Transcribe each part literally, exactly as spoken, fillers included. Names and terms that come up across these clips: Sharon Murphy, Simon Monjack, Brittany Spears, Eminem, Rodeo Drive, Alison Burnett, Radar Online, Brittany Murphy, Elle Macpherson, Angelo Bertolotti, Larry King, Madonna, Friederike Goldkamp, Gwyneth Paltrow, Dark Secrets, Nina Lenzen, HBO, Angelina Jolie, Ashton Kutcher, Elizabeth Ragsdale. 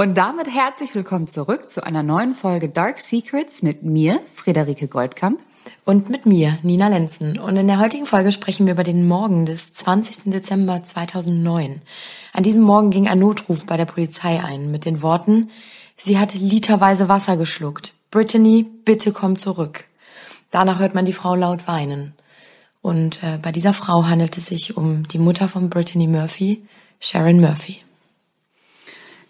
Und damit herzlich willkommen zurück zu einer neuen Folge Dark Secrets mit mir, Friederike Goldkamp. Und mit mir, Nina Lenzen. Und in der heutigen Folge sprechen wir über den Morgen des zwanzigsten Dezember zweitausendneun. An diesem Morgen ging ein Notruf bei der Polizei ein mit den Worten, sie hat literweise Wasser geschluckt. Brittany, bitte komm zurück. Danach hört man die Frau laut weinen. Und äh, bei dieser Frau handelt es sich um die Mutter von Brittany Murphy, Sharon Murphy.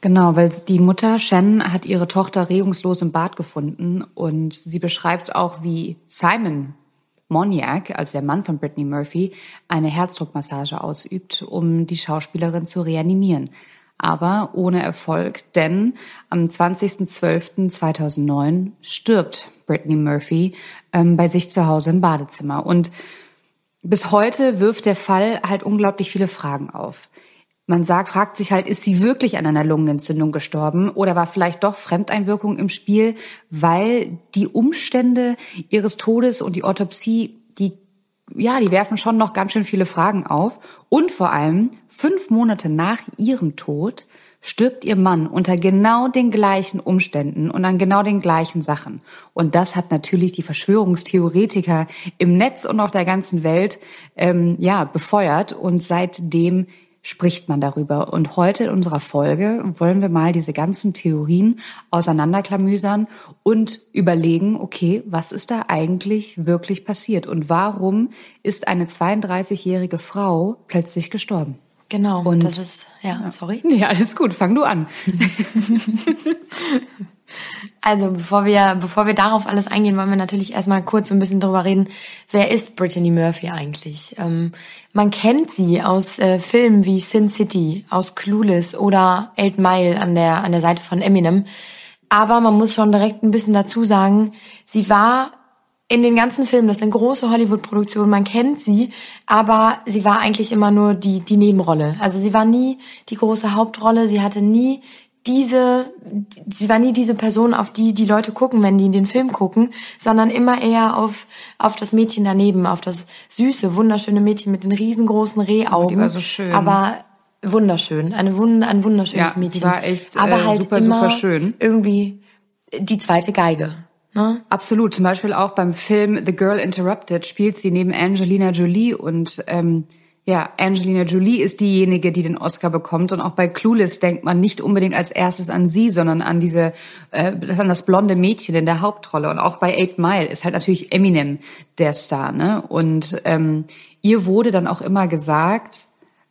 Genau, weil die Mutter Shannon hat ihre Tochter regungslos im Bad gefunden und sie beschreibt auch, wie Simon Monjack, also der Mann von Brittany Murphy, eine Herzdruckmassage ausübt, um die Schauspielerin zu reanimieren. Aber ohne Erfolg, denn am zwanzigsten zwölften zweitausendneun stirbt Brittany Murphy ähm, bei sich zu Hause im Badezimmer. Und bis heute wirft der Fall halt unglaublich viele Fragen auf. Man sagt, fragt sich halt, ist sie wirklich an einer Lungenentzündung gestorben oder war vielleicht doch Fremdeinwirkung im Spiel, weil die Umstände ihres Todes und die Autopsie, die, ja, die werfen schon noch ganz schön viele Fragen auf. Und vor allem, fünf Monate nach ihrem Tod stirbt ihr Mann unter genau den gleichen Umständen und an genau den gleichen Sachen. Und das hat natürlich die Verschwörungstheoretiker im Netz und auf der ganzen Welt, ähm, ja, befeuert und seitdem spricht man darüber. Und heute in unserer Folge wollen wir mal diese ganzen Theorien auseinanderklamüsern und überlegen, okay, was ist da eigentlich wirklich passiert und warum ist eine zweiunddreißigjährige Frau plötzlich gestorben? Genau, und das ist, ja, sorry. Ja, alles gut, fang du an. Also, bevor wir, bevor wir darauf alles eingehen, wollen wir natürlich erstmal kurz ein bisschen drüber reden, wer ist Brittany Murphy eigentlich? Ähm, man kennt sie aus äh, Filmen wie Sin City, aus Clueless oder Eight Mile an der, an der Seite von Eminem. Aber man muss schon direkt ein bisschen dazu sagen, sie war in den ganzen Filmen, das ist eine große Hollywood-Produktion, man kennt sie, aber sie war eigentlich immer nur die, die Nebenrolle. Also sie war nie die große Hauptrolle, sie hatte nie diese, sie war nie diese Person, auf die die Leute gucken, wenn die in den Film gucken, sondern immer eher auf auf das Mädchen daneben, auf das süße, wunderschöne Mädchen mit den riesengroßen Rehaugen. Die war so schön. Aber wunderschön, eine Wund, ein wunderschönes ja, Mädchen. War echt, aber äh, halt super, immer super schön. Irgendwie die zweite Geige. Ne? Absolut. Zum Beispiel auch beim Film The Girl Interrupted spielt sie neben Angelina Jolie und ähm, ja, Angelina Jolie ist diejenige, die den Oscar bekommt. Und auch bei Clueless denkt man nicht unbedingt als erstes an sie, sondern an diese, äh, an das blonde Mädchen in der Hauptrolle. Und auch bei Eight Mile ist halt natürlich Eminem der Star, ne? Und ähm, ihr wurde dann auch immer gesagt,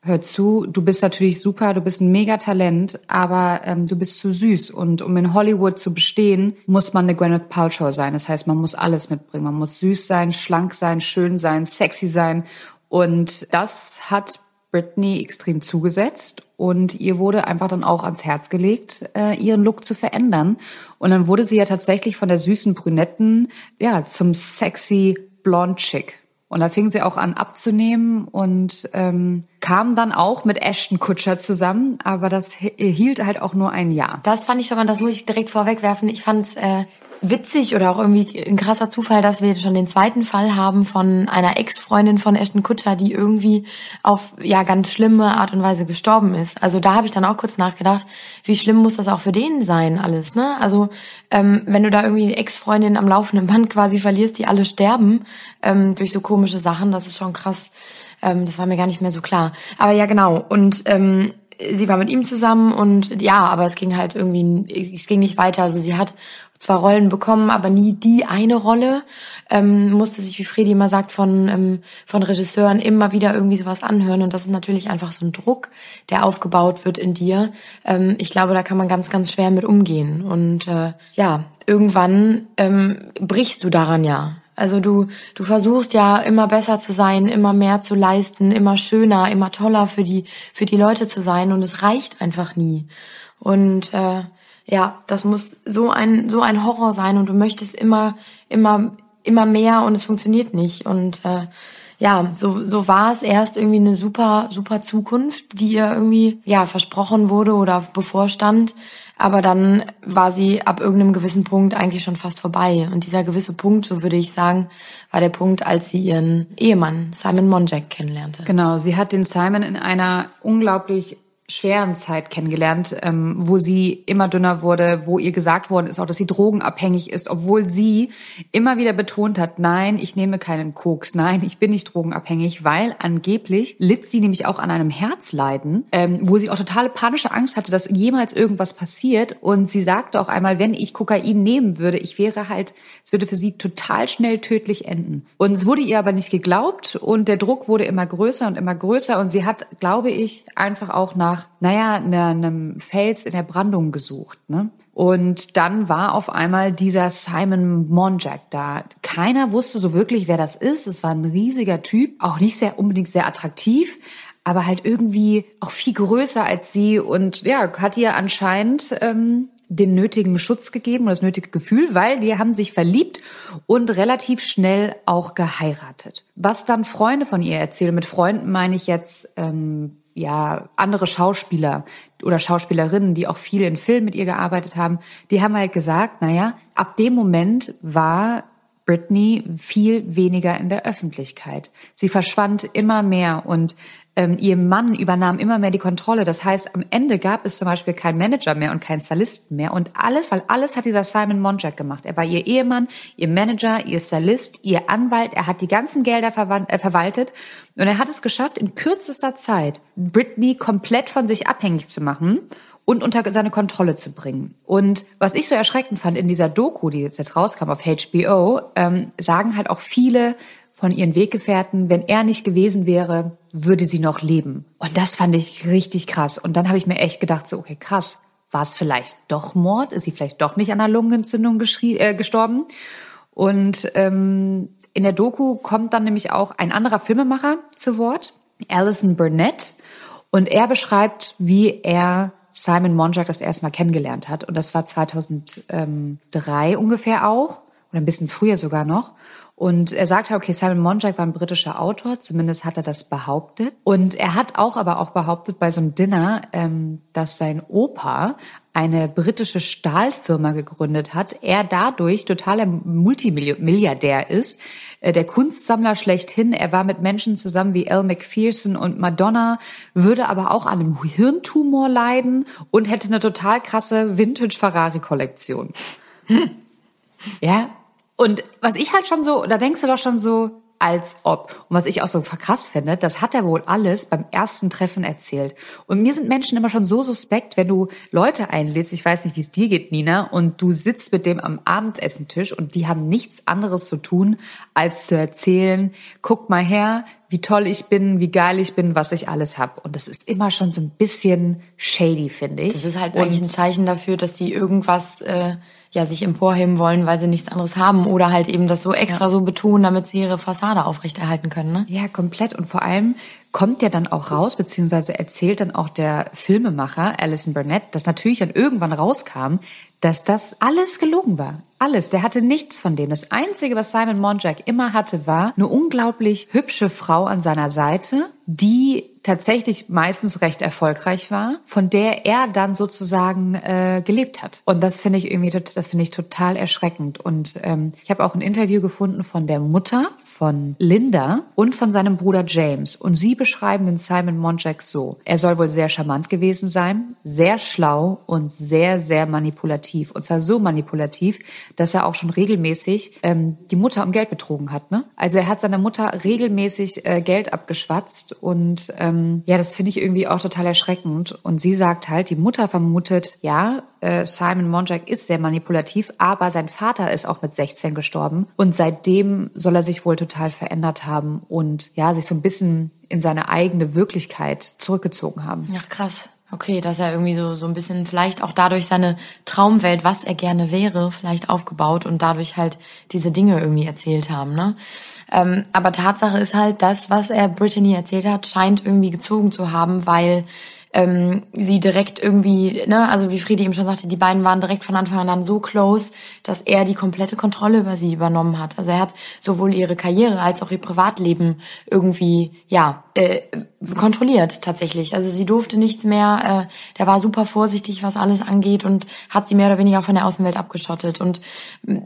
hör zu, du bist natürlich super, du bist ein Megatalent, aber ähm, du bist zu süß. Und um in Hollywood zu bestehen, muss man eine Gwyneth Paltrow sein. Das heißt, man muss alles mitbringen. Man muss süß sein, schlank sein, schön sein, sexy sein. Und das hat Brittany extrem zugesetzt und ihr wurde einfach dann auch ans Herz gelegt, ihren Look zu verändern. Und dann wurde sie ja tatsächlich von der süßen Brünetten ja zum sexy Blonde Chick. Und da fing sie auch an abzunehmen und ähm, kam dann auch mit Ashton Kutcher zusammen, aber das hielt halt auch nur ein Jahr. Das fand ich schon mal, das muss ich direkt vorwegwerfen, ich fand's äh witzig oder auch irgendwie ein krasser Zufall, dass wir schon den zweiten Fall haben von einer Ex-Freundin von Ashton Kutcher, die irgendwie auf ja ganz schlimme Art und Weise gestorben ist. Also da habe ich dann auch kurz nachgedacht, wie schlimm muss das auch für den sein alles, ne? Also ähm, wenn du da irgendwie Ex-Freundinnen am laufenden Band quasi verlierst, die alle sterben ähm, durch so komische Sachen, das ist schon krass. Ähm, das war mir gar nicht mehr so klar. Aber ja, genau. Und ähm, sie war mit ihm zusammen und ja, aber es ging halt irgendwie, es ging nicht weiter. Also sie hat zwar Rollen bekommen, aber nie die eine Rolle, ähm, musste sich, wie Fredi immer sagt, von ähm, von Regisseuren immer wieder irgendwie sowas anhören und das ist natürlich einfach so ein Druck, der aufgebaut wird in dir. Ähm, ich glaube, da kann man ganz, ganz schwer mit umgehen und äh, ja, irgendwann ähm, brichst du daran ja. Also du du versuchst ja immer besser zu sein, immer mehr zu leisten, immer schöner, immer toller für die für die Leute zu sein und es reicht einfach nie. Und äh, ja, das muss so ein so ein Horror sein und du möchtest immer immer immer mehr und es funktioniert nicht und äh, ja, so so war es erst irgendwie eine super super Zukunft, die ihr irgendwie ja versprochen wurde oder bevorstand. Aber dann war sie ab irgendeinem gewissen Punkt eigentlich schon fast vorbei. Und dieser gewisse Punkt, so würde ich sagen, war der Punkt, als sie ihren Ehemann Simon Monjack kennenlernte. Genau, sie hat den Simon in einer unglaublich schweren Zeit kennengelernt, ähm, wo sie immer dünner wurde, wo ihr gesagt worden ist, auch dass sie drogenabhängig ist, obwohl sie immer wieder betont hat, nein, ich nehme keinen Koks, nein, ich bin nicht drogenabhängig, weil angeblich litt sie nämlich auch an einem Herzleiden, ähm, wo sie auch totale panische Angst hatte, dass jemals irgendwas passiert. Und sie sagte auch einmal, wenn ich Kokain nehmen würde, ich wäre halt, es würde für sie total schnell tödlich enden. Und es wurde ihr aber nicht geglaubt und der Druck wurde immer größer und immer größer und sie hat, glaube ich, einfach auch nach naja, einem Fels in der Brandung gesucht, ne? Und dann war auf einmal dieser Simon Monjack da. Keiner wusste so wirklich, wer das ist. Es war ein riesiger Typ, auch nicht sehr unbedingt sehr attraktiv, aber halt irgendwie auch viel größer als sie und ja, hat ihr anscheinend ähm, den nötigen Schutz gegeben und das nötige Gefühl, weil die haben sich verliebt und relativ schnell auch geheiratet. Was dann Freunde von ihr erzählen, mit Freunden meine ich jetzt ähm, ja, andere Schauspieler oder Schauspielerinnen, die auch viel in Filmen mit ihr gearbeitet haben, die haben halt gesagt, naja, ab dem Moment war Brittany viel weniger in der Öffentlichkeit. Sie verschwand immer mehr und ähm, ihr Mann übernahm immer mehr die Kontrolle. Das heißt, am Ende gab es zum Beispiel keinen Manager mehr und keinen Stylisten mehr und alles, weil alles hat dieser Simon Monjack gemacht. Er war ihr Ehemann, ihr Manager, ihr Stylist, ihr Anwalt. Er hat die ganzen Gelder verwand- äh, verwaltet. Und er hat es geschafft, in kürzester Zeit Brittany komplett von sich abhängig zu machen und unter seine Kontrolle zu bringen. Und was ich so erschreckend fand in dieser Doku, die jetzt rauskam auf H B O, ähm, sagen halt auch viele von ihren Weggefährten, wenn er nicht gewesen wäre, würde sie noch leben. Und das fand ich richtig krass. Und dann habe ich mir echt gedacht, so okay, krass, war es vielleicht doch Mord? Ist sie vielleicht doch nicht an einer Lungenentzündung geschrie- äh, gestorben? Und ähm, in der Doku kommt dann nämlich auch ein anderer Filmemacher zu Wort, Alison Burnett, und er beschreibt, wie er Simon Monjack das erste Mal kennengelernt hat. Und das war zweitausenddrei ungefähr auch, oder ein bisschen früher sogar noch. Und er sagte, okay, Simon Monjack war ein britischer Autor, zumindest hat er das behauptet. Und er hat auch aber auch behauptet bei so einem Dinner, ähm, dass sein Opa eine britische Stahlfirma gegründet hat, er dadurch totaler Multimilliardär ist, äh, der Kunstsammler schlechthin. Er war mit Menschen zusammen wie Elle Macpherson und Madonna, würde aber auch an einem Hirntumor leiden und hätte eine total krasse Vintage-Ferrari-Kollektion. Hm. Ja, und was ich halt schon so, da denkst du doch schon so, als ob. Und was ich auch so krass finde, das hat er wohl alles beim ersten Treffen erzählt. Und mir sind Menschen immer schon so suspekt, wenn du Leute einlädst, ich weiß nicht, wie es dir geht, Nina, und du sitzt mit dem am Abendessentisch und die haben nichts anderes zu tun, als zu erzählen, guck mal her, wie toll ich bin, wie geil ich bin, was ich alles hab. Und das ist immer schon so ein bisschen shady, finde ich. Das ist halt und eigentlich ein Zeichen dafür, dass sie irgendwas äh, ja sich emporheben wollen, weil sie nichts anderes haben. Oder halt eben das so extra ja. so betonen, damit sie ihre Fassade aufrechterhalten können. Ne? Ja, komplett. Und vor allem kommt ja dann auch raus, beziehungsweise erzählt dann auch der Filmemacher Alison Burnett, dass natürlich dann irgendwann rauskam, dass das alles gelogen war. Alles. Der hatte nichts von dem. Das Einzige, was Simon Monjack immer hatte, war eine unglaublich hübsche Frau an seiner Seite, die tatsächlich meistens recht erfolgreich war, von der er dann sozusagen äh, gelebt hat. Und das finde ich irgendwie, das finde ich total erschreckend. Und ähm, ich habe auch ein Interview gefunden von der Mutter von Linda und von seinem Bruder James. Und sie beschreiben den Simon Monjack so. Er soll wohl sehr charmant gewesen sein, sehr schlau und sehr, sehr manipulativ. Und zwar so manipulativ, dass er auch schon regelmäßig ähm, die Mutter um Geld betrogen hat. Ne? Also er hat seiner Mutter regelmäßig äh, Geld abgeschwatzt und ähm, ja, das finde ich irgendwie auch total erschreckend. Und sie sagt halt, die Mutter vermutet, ja, äh, Simon Monjack ist sehr manipulativ, aber sein Vater ist auch mit sechzehn gestorben und seitdem soll er sich wohl total verändert haben und ja, sich so ein bisschen in seine eigene Wirklichkeit zurückgezogen haben. Ach krass. Okay, dass er irgendwie so so ein bisschen vielleicht auch dadurch seine Traumwelt, was er gerne wäre, vielleicht aufgebaut und dadurch halt diese Dinge irgendwie erzählt haben, ne? Ähm, aber Tatsache ist halt, das, was er Brittany erzählt hat, scheint irgendwie gezogen zu haben, weil ähm, sie direkt irgendwie, ne, also wie Friedi eben schon sagte, die beiden waren direkt von Anfang an dann so close, dass er die komplette Kontrolle über sie übernommen hat. Also er hat sowohl ihre Karriere als auch ihr Privatleben irgendwie, ja, äh, kontrolliert tatsächlich. Also sie durfte nichts mehr, äh, der war super vorsichtig, was alles angeht und hat sie mehr oder weniger von der Außenwelt abgeschottet. Und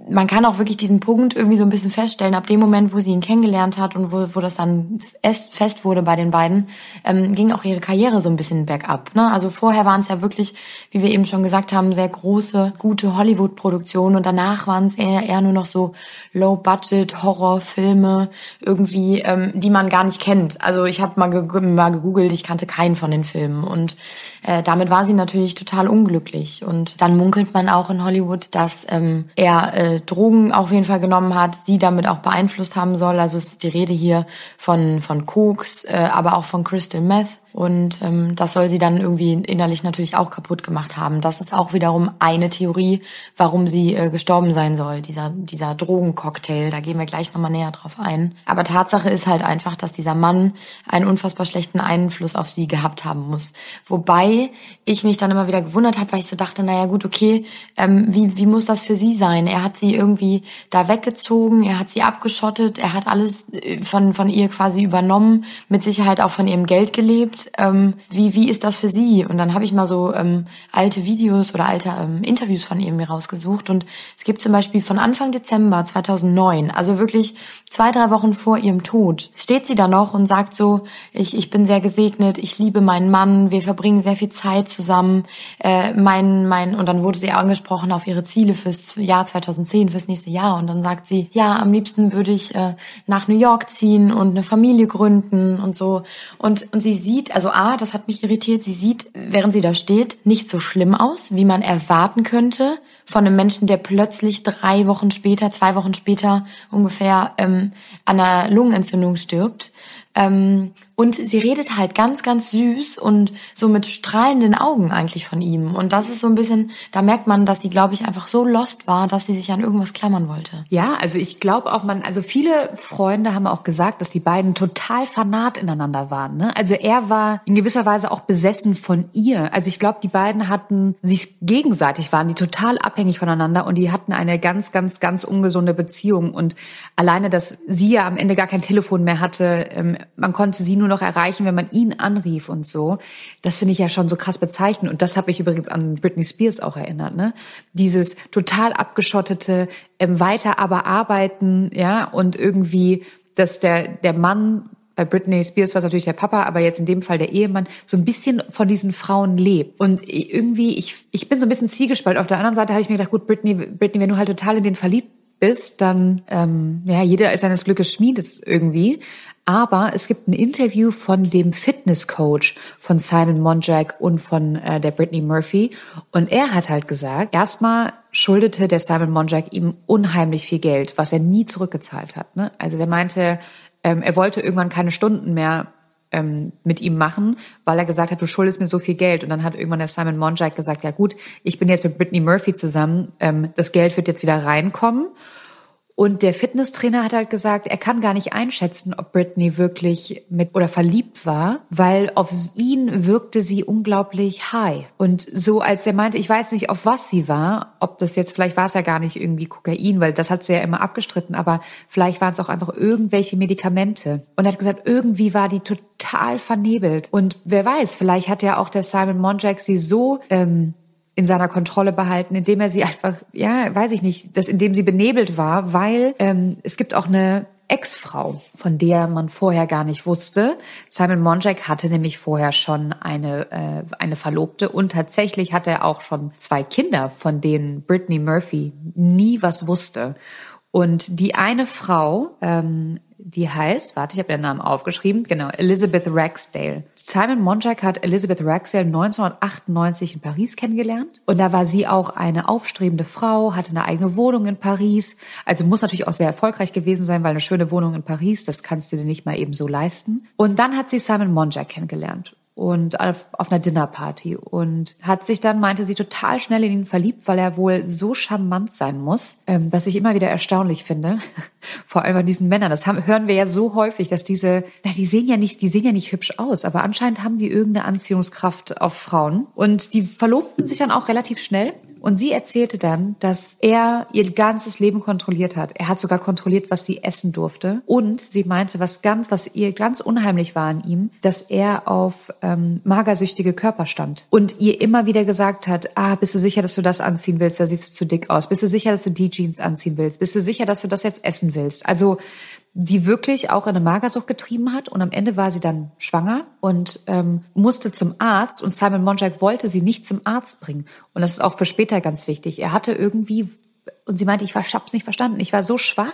man kann auch wirklich diesen Punkt irgendwie so ein bisschen feststellen, ab dem Moment, wo sie ihn kennengelernt hat und wo, wo das dann fest wurde bei den beiden, ähm, ging auch ihre Karriere so ein bisschen bergab. Ne? Also vorher waren es ja wirklich, wie wir eben schon gesagt haben, sehr große, gute Hollywood-Produktionen. Und danach waren es eher, eher nur noch so Low-Budget-Horrorfilme irgendwie, ähm, die man gar nicht kennt. Also ich habe mal, ge- mal gegoogelt, ich kannte keinen von den Filmen. Und äh, damit war sie natürlich total unglücklich. Und dann munkelt man auch in Hollywood, dass ähm, er äh, Drogen auf jeden Fall genommen hat, sie damit auch beeinflusst haben soll. Also es ist die Rede hier von von Koks, äh, aber auch von Crystal Meth. Und ähm, das soll sie dann irgendwie innerlich natürlich auch kaputt gemacht haben. Das ist auch wiederum eine Theorie, warum sie äh, gestorben sein soll, dieser dieser Drogencocktail. Da gehen wir gleich nochmal näher drauf ein. Aber Tatsache ist halt einfach, dass dieser Mann einen unfassbar schlechten Einfluss auf sie gehabt haben muss. Wobei ich mich dann immer wieder gewundert habe, weil ich so dachte, naja gut, okay, ähm, wie, wie muss das für sie sein? Er hat sie irgendwie da weggezogen, er hat sie abgeschottet, er hat alles von von ihr quasi übernommen, mit Sicherheit auch von ihrem Geld gelebt. Ähm, wie, wie ist das für sie? Und dann habe ich mal so ähm, alte Videos oder alte ähm, Interviews von ihr mir rausgesucht. Und es gibt zum Beispiel von Anfang Dezember zweitausendneun, also wirklich zwei, drei Wochen vor ihrem Tod, steht sie da noch und sagt so, ich, ich bin sehr gesegnet, ich liebe meinen Mann, wir verbringen sehr viel Zeit zusammen. Äh, mein, mein Und dann wurde sie angesprochen auf ihre Ziele fürs Jahr zweitausendzehn, fürs nächste Jahr. Und dann sagt sie, ja, am liebsten würde ich äh, nach New York ziehen und eine Familie gründen und so. Und, und sie sieht, also A, das hat mich irritiert, sie sieht, während sie da steht, nicht so schlimm aus, wie man erwarten könnte von einem Menschen, der plötzlich drei Wochen später, zwei Wochen später ungefähr ähm, an einer Lungenentzündung stirbt. Ähm, und sie redet halt ganz, ganz süß und so mit strahlenden Augen eigentlich von ihm. Und das ist so ein bisschen, da merkt man, dass sie, glaube ich, einfach so lost war, dass sie sich an irgendwas klammern wollte. Ja, also ich glaube auch, man, also viele Freunde haben auch gesagt, dass die beiden total fanat ineinander waren. Ne? Also er war in gewisser Weise auch besessen von ihr. Also ich glaube, die beiden hatten sich gegenseitig, waren die total abhängig voneinander und die hatten eine ganz, ganz, ganz ungesunde Beziehung. Und alleine, dass sie ja am Ende gar kein Telefon mehr hatte, ähm, man konnte sie nur noch erreichen, wenn man ihn anrief und so. Das finde ich ja schon so krass bezeichnend. Und das habe ich übrigens an Brittany Spears auch erinnert, ne? Dieses total abgeschottete, ähm, weiter aber arbeiten, ja, und irgendwie, dass der, der Mann, bei Brittany Spears war es natürlich der Papa, aber jetzt in dem Fall der Ehemann, so ein bisschen von diesen Frauen lebt. Und irgendwie, ich, ich bin so ein bisschen zwiegespalten. Auf der anderen Seite habe ich mir gedacht, gut, Brittany, Brittany, wenn du halt total in den verliebt bist, dann, ähm, ja, jeder ist seines Glückes Schmiedes irgendwie. Aber es gibt ein Interview von dem Fitnesscoach von Simon Monjack und von äh, der Brittany Murphy. Und er hat halt gesagt, erstmal schuldete der Simon Monjack ihm unheimlich viel Geld, was er nie zurückgezahlt hat. Ne? Also der meinte, ähm, er wollte irgendwann keine Stunden mehr ähm, mit ihm machen, weil er gesagt hat, du schuldest mir so viel Geld. Und dann hat irgendwann der Simon Monjack gesagt, ja gut, ich bin jetzt mit Brittany Murphy zusammen, ähm, das Geld wird jetzt wieder reinkommen. Und der Fitnesstrainer hat halt gesagt, er kann gar nicht einschätzen, ob Brittany wirklich mit oder verliebt war, weil auf ihn wirkte sie unglaublich high. Und so, als der meinte, ich weiß nicht, auf was sie war, ob das jetzt, vielleicht war es ja gar nicht irgendwie Kokain, weil das hat sie ja immer abgestritten, aber vielleicht waren es auch einfach irgendwelche Medikamente. Und er hat gesagt, irgendwie war die total vernebelt. Und wer weiß, vielleicht hat ja auch der Simon Monjack sie so ähm, in seiner Kontrolle behalten, indem er sie einfach, ja, weiß ich nicht, dass indem sie benebelt war, weil ähm, es gibt auch eine Ex-Frau, von der man vorher gar nicht wusste. Simon Monjack hatte nämlich vorher schon eine äh, eine Verlobte und tatsächlich hatte er auch schon zwei Kinder, von denen Brittany Murphy nie was wusste. Und die eine Frau, ähm, die heißt, warte, ich habe den Namen aufgeschrieben, genau, Elizabeth Ragsdale. Simon Monjack hat Elizabeth Ragsdale neunzehnhundertachtundneunzig in Paris kennengelernt. Und da war sie auch eine aufstrebende Frau, hatte eine eigene Wohnung in Paris. Also muss natürlich auch sehr erfolgreich gewesen sein, weil eine schöne Wohnung in Paris, das kannst du dir nicht mal eben so leisten. Und dann hat sie Simon Monjack kennengelernt. Und auf, auf einer Dinnerparty und hat sich dann, meinte sie, total schnell in ihn verliebt, weil er wohl so charmant sein muss, ähm, was ich immer wieder erstaunlich finde, vor allem bei diesen Männern. Das haben, hören wir ja so häufig, dass diese, na, die sehen ja nicht, die sehen ja nicht hübsch aus, aber anscheinend haben die irgendeine Anziehungskraft auf Frauen und die verlobten sich dann auch relativ schnell. Und sie erzählte dann, dass er ihr ganzes Leben kontrolliert hat. Er hat sogar kontrolliert, was sie essen durfte. Und sie meinte, was ganz, was ihr ganz unheimlich war an ihm, dass er auf ähm, magersüchtige Körper stand. Und ihr immer wieder gesagt hat, ah, bist du sicher, dass du das anziehen willst? Da siehst du zu dick aus. Bist du sicher, dass du die Jeans anziehen willst? Bist du sicher, dass du das jetzt essen willst? Also die wirklich auch in eine Magersucht getrieben hat. Und am Ende war sie dann schwanger und ähm, musste zum Arzt. Und Simon Monjack wollte sie nicht zum Arzt bringen. Und das ist auch für später ganz wichtig. Er hatte irgendwie, und sie meinte, ich hab's nicht verstanden. Ich war so schwach.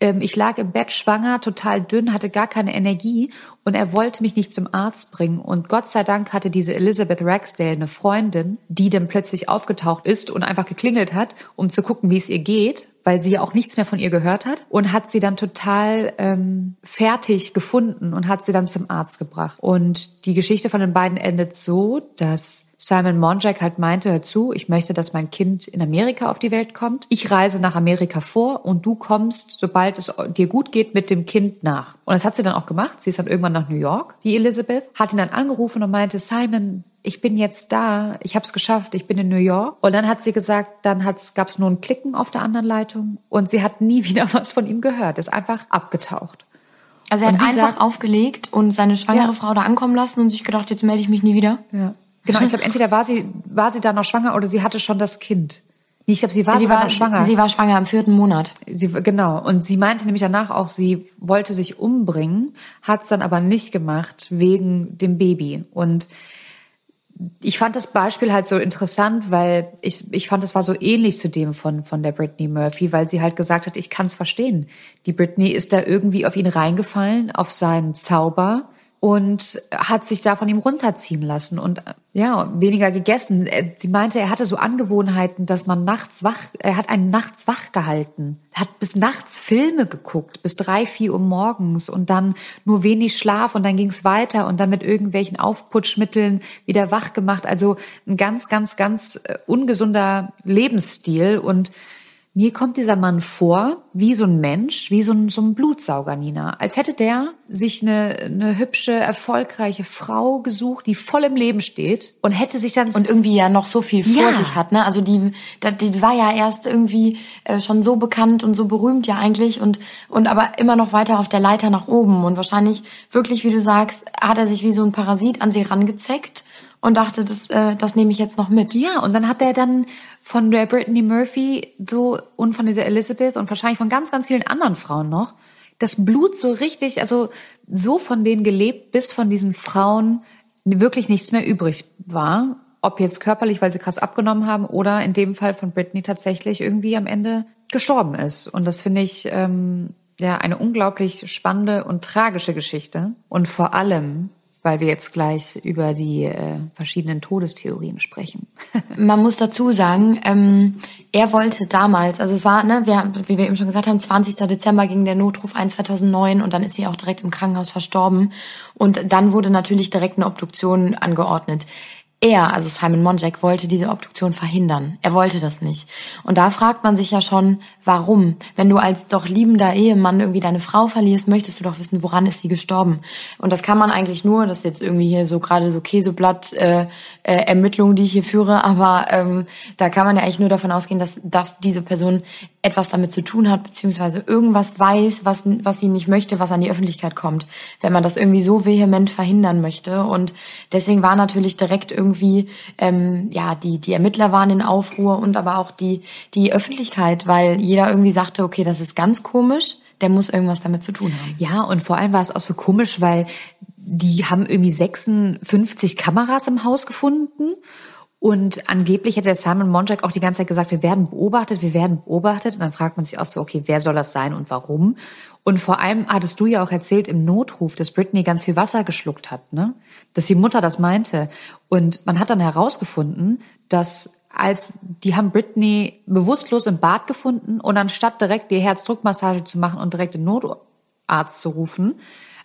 Ähm, ich lag im Bett schwanger, total dünn, hatte gar keine Energie. Und er wollte mich nicht zum Arzt bringen. Und Gott sei Dank hatte diese Elizabeth Ragsdale eine Freundin, die dann plötzlich aufgetaucht ist und einfach geklingelt hat, um zu gucken, wie es ihr geht, weil sie ja auch nichts mehr von ihr gehört hat, und hat sie dann total ähm, fertig gefunden und hat sie dann zum Arzt gebracht. Und die Geschichte von den beiden endet so, dass Simon Monjack halt meinte, hör zu, ich möchte, dass mein Kind in Amerika auf die Welt kommt. Ich reise nach Amerika vor und du kommst, sobald es dir gut geht, mit dem Kind nach. Und das hat sie dann auch gemacht. Sie ist dann irgendwann nach New York, die Elizabeth, hat ihn dann angerufen und meinte, Simon, ich bin jetzt da, ich habe es geschafft, ich bin in New York. Und dann hat sie gesagt, dann gab es nur ein Klicken auf der anderen Leitung und sie hat nie wieder was von ihm gehört, ist einfach abgetaucht. Also er hat einfach sagt, aufgelegt und seine schwangere ja. Frau da ankommen lassen und sich gedacht, jetzt melde ich mich nie wieder. Ja. Genau, ich glaube, entweder war sie war sie da noch schwanger oder sie hatte schon das Kind. Ich glaube, sie war sie war noch schwanger. Sie war schwanger im vierten Monat. Sie, genau. Und sie meinte nämlich danach auch, sie wollte sich umbringen, hat es dann aber nicht gemacht wegen dem Baby. Und ich fand das Beispiel halt so interessant, weil ich ich fand, das war so ähnlich zu dem von von der Brittany Murphy, weil sie halt gesagt hat, ich kann es verstehen. Die Brittany ist da irgendwie auf ihn reingefallen, auf seinen Zauber, und hat sich da von ihm runterziehen lassen und ja, weniger gegessen. Sie meinte, er hatte so Angewohnheiten, dass man nachts wach, er hat einen nachts wach gehalten, hat bis nachts Filme geguckt, bis drei, vier Uhr morgens und dann nur wenig Schlaf und dann ging es weiter und dann mit irgendwelchen Aufputschmitteln wieder wach gemacht. Also ein ganz, ganz, ganz ungesunder Lebensstil, und mir kommt dieser Mann vor wie so ein Mensch, wie so ein, so ein Blutsauger, Nina. Als hätte der sich eine, eine hübsche, erfolgreiche Frau gesucht, die voll im Leben steht, und hätte sich dann... Und irgendwie ja noch so viel vor ja. sich hat, ne? Also die, die war ja erst irgendwie schon so bekannt und so berühmt ja eigentlich und, und aber immer noch weiter auf der Leiter nach oben. Und wahrscheinlich wirklich, wie du sagst, hat er sich wie so ein Parasit an sie rangezeckt und dachte, das, das nehme ich jetzt noch mit. Ja, und dann hat er dann... von der Brittany Murphy so und von dieser Elizabeth und wahrscheinlich von ganz, ganz vielen anderen Frauen noch, das Blut so richtig, also so von denen gelebt, bis von diesen Frauen wirklich nichts mehr übrig war. Ob jetzt körperlich, weil sie krass abgenommen haben, oder in dem Fall von Brittany tatsächlich irgendwie am Ende gestorben ist. Und das finde ich ähm, ja eine unglaublich spannende und tragische Geschichte. Und vor allem... weil wir jetzt gleich über die äh, verschiedenen Todestheorien sprechen. Man muss dazu sagen, ähm, er wollte damals, also es war, ne, wir, wie wir eben schon gesagt haben, zwanzigster Dezember ging der Notruf ein, zweitausendneun, und dann ist sie auch direkt im Krankenhaus verstorben. Und dann wurde natürlich direkt eine Obduktion angeordnet. Er, also Simon Monjack, wollte diese Obduktion verhindern. Er wollte das nicht. Und da fragt man sich ja schon, warum? Wenn du als doch liebender Ehemann irgendwie deine Frau verlierst, möchtest du doch wissen, woran ist sie gestorben? Und das kann man eigentlich nur, das ist jetzt irgendwie hier so gerade so Käseblatt äh, äh, Ermittlungen, die ich hier führe, aber ähm, da kann man ja eigentlich nur davon ausgehen, dass, dass diese Person etwas damit zu tun hat, beziehungsweise irgendwas weiß, was, was sie nicht möchte, was an die Öffentlichkeit kommt, wenn man das irgendwie so vehement verhindern möchte. Und deswegen war natürlich direkt irgendwie Irgendwie, ähm, ja, die, die Ermittler waren in Aufruhr und aber auch die, die Öffentlichkeit, weil jeder irgendwie sagte, okay, das ist ganz komisch, der muss irgendwas damit zu tun haben. Ja, und vor allem war es auch so komisch, weil die haben irgendwie sechsundfünfzig Kameras im Haus gefunden. Und angeblich hätte der Simon Monjack auch die ganze Zeit gesagt, wir werden beobachtet, wir werden beobachtet. Und dann fragt man sich auch so, okay, wer soll das sein und warum? Und vor allem hattest du ja auch erzählt im Notruf, dass Brittany ganz viel Wasser geschluckt hat, ne? Dass die Mutter das meinte. Und man hat dann herausgefunden, dass als die haben Brittany bewusstlos im Bad gefunden und anstatt direkt die Herzdruckmassage zu machen und direkt den Notarzt zu rufen,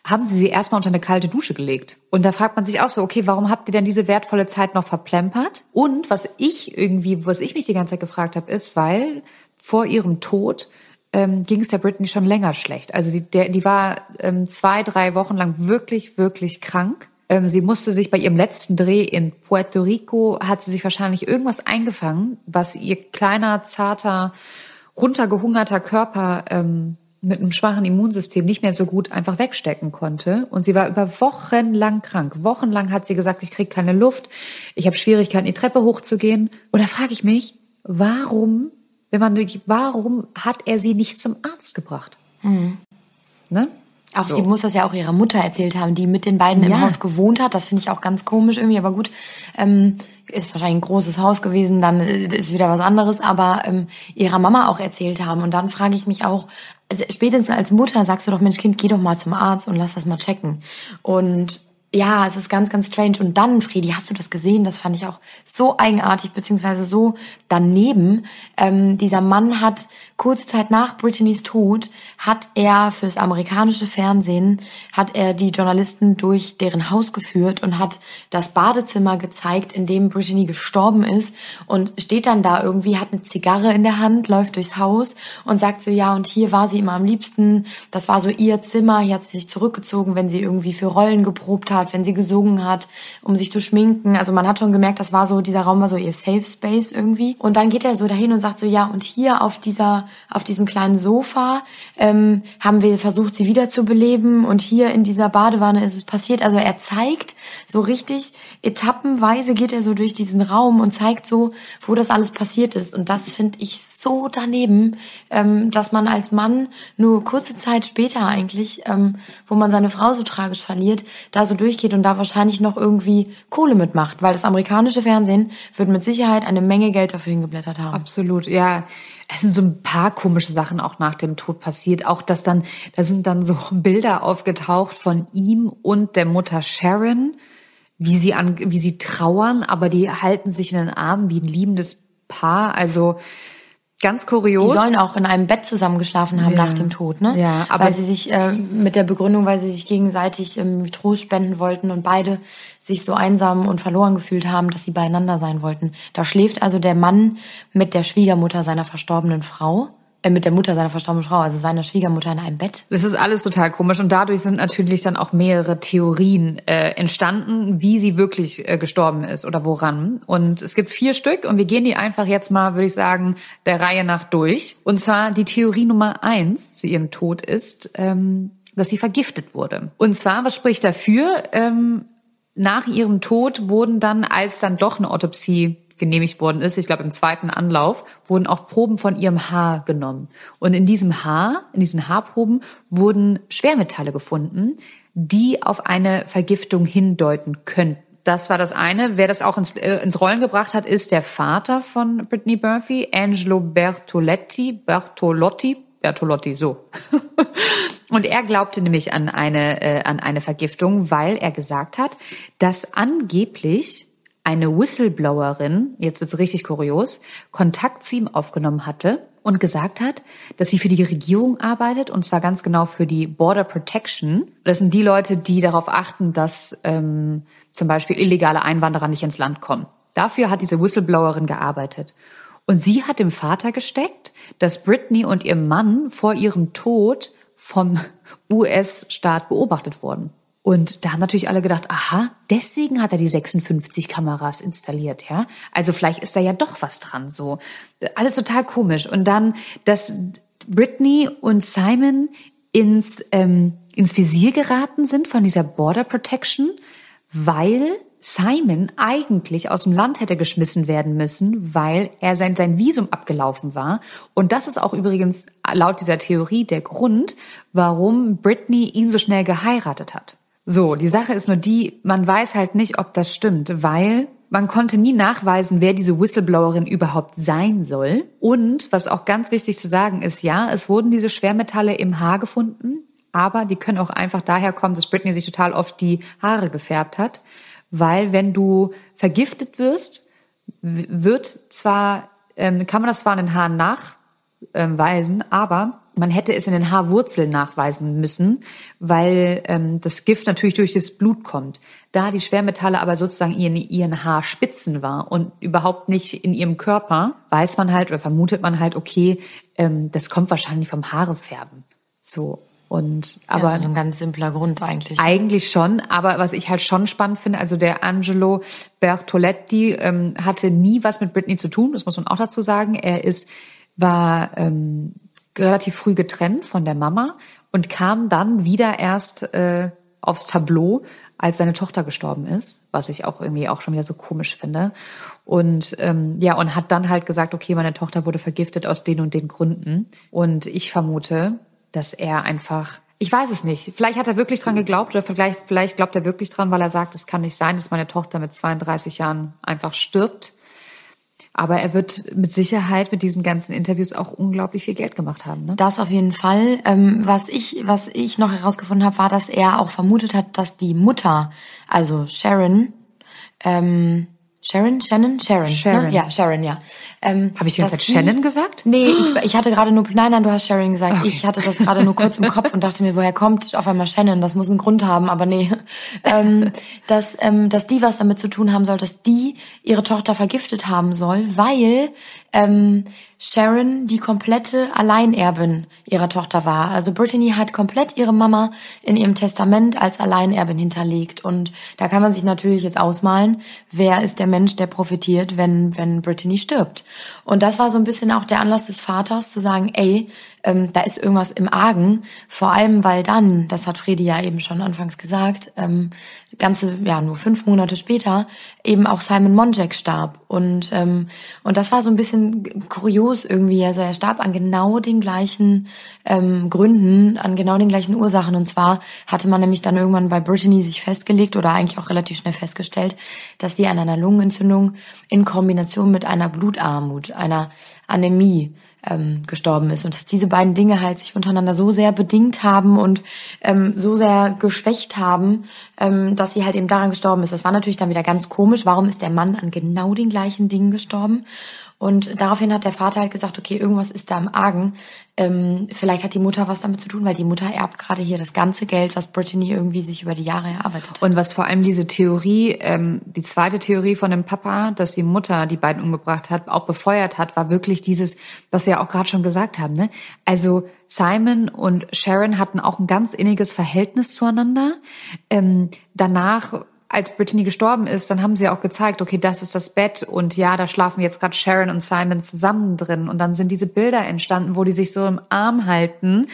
haben sie sie erstmal unter eine kalte Dusche gelegt. Und da fragt man sich auch so, okay, warum habt ihr denn diese wertvolle Zeit noch verplempert? Und was ich irgendwie, was ich mich die ganze Zeit gefragt habe, ist, weil vor ihrem Tod ähm, ging es der Brittany schon länger schlecht. Also die, der, die war ähm, zwei, drei Wochen lang wirklich, wirklich krank. Ähm, sie musste sich bei ihrem letzten Dreh in Puerto Rico, hat sie sich wahrscheinlich irgendwas eingefangen, was ihr kleiner, zarter, runtergehungerter Körper... Ähm, mit einem schwachen Immunsystem nicht mehr so gut einfach wegstecken konnte. Und sie war über Wochen lang krank. Wochenlang hat sie gesagt, ich kriege keine Luft, ich habe Schwierigkeiten, die Treppe hochzugehen. Und da frage ich mich, warum, wenn man, warum hat er sie nicht zum Arzt gebracht? Mhm. Ne? Auch so. Sie muss das ja auch ihrer Mutter erzählt haben, die mit den beiden ja. im Haus gewohnt hat. Das finde ich auch ganz komisch irgendwie, aber gut. Ähm, ist wahrscheinlich ein großes Haus gewesen, dann ist wieder was anderes, aber ähm, ihrer Mama auch erzählt haben. Und dann frage ich mich auch, also spätestens als Mutter sagst du doch, Mensch, Kind, geh doch mal zum Arzt und lass das mal checken. Und ja, es ist ganz, ganz strange. Und dann, Fredi, hast du das gesehen? Das fand ich auch so eigenartig, beziehungsweise so daneben. Ähm, dieser Mann hat kurze Zeit nach Brittany's Tod, hat er fürs amerikanische Fernsehen, hat er die Journalisten durch deren Haus geführt und hat das Badezimmer gezeigt, in dem Brittany gestorben ist, und steht dann da irgendwie, hat eine Zigarre in der Hand, läuft durchs Haus und sagt so, ja, und hier war sie immer am liebsten, das war so ihr Zimmer, hier hat sie sich zurückgezogen, wenn sie irgendwie für Rollen geprobt hat, Hat, wenn sie gesungen hat, um sich zu schminken. Also man hat schon gemerkt, das war so, dieser Raum war so ihr Safe Space irgendwie. Und dann geht er so dahin und sagt so, ja, und hier auf dieser, auf diesem kleinen Sofa ähm, haben wir versucht, sie wieder zu beleben. Und hier in dieser Badewanne ist es passiert. Also er zeigt so richtig etappenweise, geht er so durch diesen Raum und zeigt so, wo das alles passiert ist. Und das finde ich so daneben, ähm, dass man als Mann nur kurze Zeit später eigentlich, ähm, wo man seine Frau so tragisch verliert, da so durch geht und da wahrscheinlich noch irgendwie Kohle mitmacht, weil das amerikanische Fernsehen wird mit Sicherheit eine Menge Geld dafür hingeblättert haben. Absolut, ja. Es sind so ein paar komische Sachen auch nach dem Tod passiert. Auch, dass dann, da sind dann so Bilder aufgetaucht von ihm und der Mutter Sharon, wie sie an, wie sie trauern, aber die halten sich in den Armen wie ein liebendes Paar. Also, ganz kurios. Die sollen auch in einem Bett zusammengeschlafen haben ja. nach dem Tod, ne? Ja, aber weil sie sich äh, mit der Begründung, weil sie sich gegenseitig ähm, Trost spenden wollten und beide sich so einsam und verloren gefühlt haben, dass sie beieinander sein wollten. Da schläft also der Mann mit der Schwiegermutter seiner verstorbenen Frau, äh, mit der Mutter seiner verstorbenen Frau, also seiner Schwiegermutter in einem Bett. Das ist alles total komisch und dadurch sind natürlich dann auch mehrere Theorien äh, entstanden, wie sie wirklich äh, gestorben ist oder woran. Und es gibt vier Stück und wir gehen die einfach jetzt mal, würde ich sagen, der Reihe nach durch. Und zwar die Theorie Nummer eins zu ihrem Tod ist, ähm, dass sie vergiftet wurde. Und zwar, was spricht dafür? Ähm, nach ihrem Tod wurden dann, als dann doch eine Autopsie genehmigt worden ist, ich glaube im zweiten Anlauf, wurden auch Proben von ihrem Haar genommen. Und in diesem Haar, in diesen Haarproben wurden Schwermetalle gefunden, die auf eine Vergiftung hindeuten könnten. Das war das eine. Wer das auch ins, äh, ins Rollen gebracht hat, ist der Vater von Brittany Murphy, Angelo Bertolotti, Bertolotti, Bertolotti, so. Und er glaubte nämlich an eine, äh, an eine Vergiftung, weil er gesagt hat, dass angeblich eine Whistleblowerin, jetzt wird's richtig kurios, Kontakt zu ihm aufgenommen hatte und gesagt hat, dass sie für die Regierung arbeitet, und zwar ganz genau für die Border Protection. Das sind die Leute, die darauf achten, dass ähm, zum Beispiel illegale Einwanderer nicht ins Land kommen. Dafür hat diese Whistleblowerin gearbeitet. Und sie hat dem Vater gesteckt, dass Brittany und ihr Mann vor ihrem Tod vom U S-Staat beobachtet wurden. Und da haben natürlich alle gedacht, aha, deswegen hat er die sechsundfünfzig Kameras installiert, ja. Also vielleicht ist da ja doch was dran, so. Alles total komisch. Und dann, dass Brittany und Simon ins, ähm, ins Visier geraten sind von dieser Border Protection, weil Simon eigentlich aus dem Land hätte geschmissen werden müssen, weil er sein, sein Visum abgelaufen war. Und das ist auch übrigens laut dieser Theorie der Grund, warum Brittany ihn so schnell geheiratet hat. So, die Sache ist nur die, man weiß halt nicht, ob das stimmt, weil man konnte nie nachweisen, wer diese Whistleblowerin überhaupt sein soll. Und was auch ganz wichtig zu sagen ist, ja, es wurden diese Schwermetalle im Haar gefunden, aber die können auch einfach daher kommen, dass Brittany sich total oft die Haare gefärbt hat. Weil wenn du vergiftet wirst, wird zwar, ähm, kann man das zwar in den Haaren nachweisen, aber man hätte es in den Haarwurzeln nachweisen müssen, weil ähm, das Gift natürlich durch das Blut kommt. Da die Schwermetalle aber sozusagen in ihren Haarspitzen war und überhaupt nicht in ihrem Körper, weiß man halt oder vermutet man halt, okay, ähm, das kommt wahrscheinlich vom Haarefärben. So. Und, aber das ist ein ganz simpler Grund eigentlich. Eigentlich schon, aber was ich halt schon spannend finde, also der Angelo Bertolotti ähm, hatte nie was mit Brittany zu tun, das muss man auch dazu sagen. Er ist war ähm, relativ früh getrennt von der Mama und kam dann wieder erst äh, aufs Tableau, als seine Tochter gestorben ist, was ich auch irgendwie auch schon wieder so komisch finde. Und ähm, ja, und hat dann halt gesagt, okay, meine Tochter wurde vergiftet aus den und den Gründen. Und ich vermute, dass er einfach Ich weiß es nicht. Vielleicht hat er wirklich dran geglaubt oder vielleicht, vielleicht glaubt er wirklich dran, weil er sagt, es kann nicht sein, dass meine Tochter mit zweiunddreißig Jahren einfach stirbt. Aber er wird mit Sicherheit mit diesen ganzen Interviews auch unglaublich viel Geld gemacht haben. Ne? Das auf jeden Fall. Was ich, was ich noch herausgefunden habe, war, dass er auch vermutet hat, dass die Mutter, also Sharon, ähm, Sharon, Shannon, Sharon, Sharon. Ne? Ja, Sharon, ja. Ähm, habe ich dir jetzt Shannon gesagt? Nee, ich, ich hatte gerade nur, nein, nein, du hast Sharon gesagt. Okay. Ich hatte das gerade nur kurz im Kopf und dachte mir, woher kommt auf einmal Shannon? Das muss einen Grund haben, aber nee. Ähm, dass, ähm, dass die was damit zu tun haben soll, dass die ihre Tochter vergiftet haben soll, weil ähm, Sharon die komplette Alleinerbin ihrer Tochter war. Also Brittany hat komplett ihre Mama in ihrem Testament als Alleinerbin hinterlegt. Und da kann man sich natürlich jetzt ausmalen, wer ist der Mensch, der profitiert, wenn wenn Brittany stirbt. Und das war so ein bisschen auch der Anlass des Vaters, zu sagen, ey, ähm, da ist irgendwas im Argen. Vor allem, weil dann, das hat Fredi ja eben schon anfangs gesagt, ähm, ganze, ja, nur fünf Monate später, eben auch Simon Monjack starb. Und ähm, und das war so ein bisschen kurios irgendwie. Also er starb an genau den gleichen ähm, Gründen, an genau den gleichen Ursachen. Und zwar hatte man nämlich dann irgendwann bei Brittany sich festgelegt oder eigentlich auch relativ schnell festgestellt, dass sie an einer Lungenentzündung in Kombination mit einer Blutarmut, einer Anämie ähm, gestorben ist und dass diese beiden Dinge halt sich untereinander so sehr bedingt haben und ähm, so sehr geschwächt haben, ähm, dass sie halt eben daran gestorben ist. Das war natürlich dann wieder ganz komisch. Warum ist der Mann an genau den gleichen Dingen gestorben? Und daraufhin hat der Vater halt gesagt, okay, irgendwas ist da im Argen. Ähm, vielleicht hat die Mutter was damit zu tun, weil die Mutter erbt gerade hier das ganze Geld, was Brittany irgendwie sich über die Jahre erarbeitet hat. Und was vor allem diese Theorie, ähm, die zweite Theorie von dem Papa, dass die Mutter die beiden umgebracht hat, auch befeuert hat, war wirklich dieses, was wir ja auch gerade schon gesagt haben, ne? Also Simon und Sharon hatten auch ein ganz inniges Verhältnis zueinander. Ähm, danach, als Brittany gestorben ist, dann haben sie auch gezeigt, okay, das ist das Bett und ja, da schlafen jetzt gerade Sharon und Simon zusammen drin. Und dann sind diese Bilder entstanden, wo die sich so im Arm halten.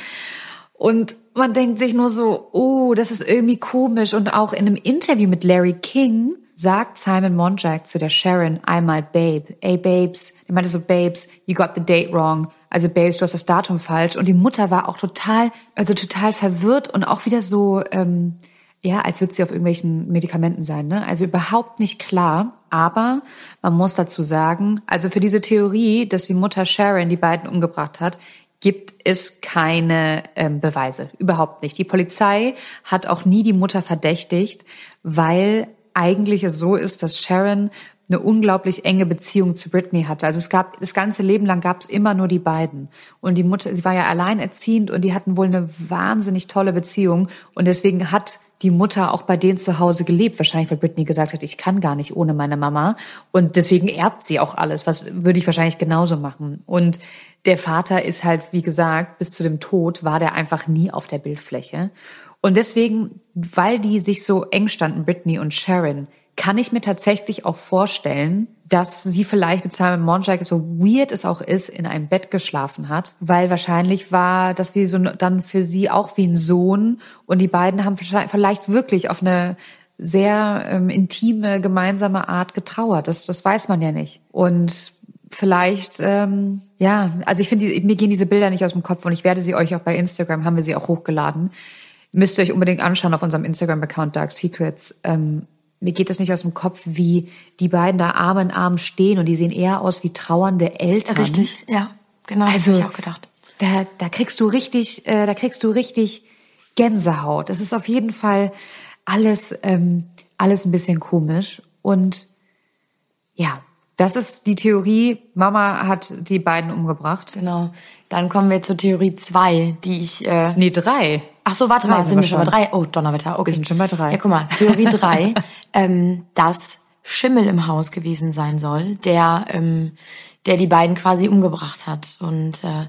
Und man denkt sich nur so, oh, das ist irgendwie komisch. Und auch in einem Interview mit Larry King sagt Simon Monjack zu der Sharon einmal, Babe, ey Babes. Er meinte so, Babes, you got the date wrong. Also Babes, du hast das Datum falsch. Und die Mutter war auch total, also total verwirrt und auch wieder so, ähm, ja, als würde sie auf irgendwelchen Medikamenten sein, ne? Also überhaupt nicht klar. Aber man muss dazu sagen, also für diese Theorie, dass die Mutter Sharon die beiden umgebracht hat, gibt es keine ähm, Beweise. Überhaupt nicht. Die Polizei hat auch nie die Mutter verdächtigt, weil eigentlich es so ist, dass Sharon eine unglaublich enge Beziehung zu Brittany hatte. Also es gab, das ganze Leben lang gab es immer nur die beiden. Und die Mutter, sie war ja alleinerziehend und die hatten wohl eine wahnsinnig tolle Beziehung. Und deswegen hat die Mutter auch bei denen zu Hause gelebt. Wahrscheinlich, weil Brittany gesagt hat, ich kann gar nicht ohne meine Mama. Und deswegen erbt sie auch alles. Was würde ich wahrscheinlich genauso machen. Und der Vater ist halt, wie gesagt, bis zu dem Tod war der einfach nie auf der Bildfläche. Und deswegen, weil die sich so eng standen, Brittany und Sharon, kann ich mir tatsächlich auch vorstellen, dass sie vielleicht mit Simon Monjack, so weird es auch ist, in einem Bett geschlafen hat, weil wahrscheinlich war das wie so dann für sie auch wie ein Sohn und die beiden haben vielleicht wirklich auf eine sehr ähm, intime gemeinsame Art getrauert. Das, das weiß man ja nicht. Und vielleicht, ähm, ja, also ich finde, mir gehen diese Bilder nicht aus dem Kopf und ich werde sie euch auch bei Instagram, haben wir sie auch hochgeladen, müsst ihr euch unbedingt anschauen auf unserem Instagram-Account Dark Secrets. Ähm, Mir geht das nicht aus dem Kopf, wie die beiden da Arm in Arm stehen und die sehen eher aus wie trauernde Eltern. Richtig, ja, genau, also, das habe ich auch gedacht. Da, da kriegst du richtig, äh, da kriegst du richtig Gänsehaut. Das ist auf jeden Fall alles, ähm, alles ein bisschen komisch. Und ja, das ist die Theorie. Mama hat die beiden umgebracht. Genau. Dann kommen wir zur Theorie zwei, die ich. Äh nee, drei. Ach so, warte mal, sind wir schon bei drei? Oh, Donnerwetter, okay. Wir sind schon bei drei. Ja, guck mal, Theorie drei, ähm, dass Schimmel im Haus gewesen sein soll, der ähm, der die beiden quasi umgebracht hat. Und äh,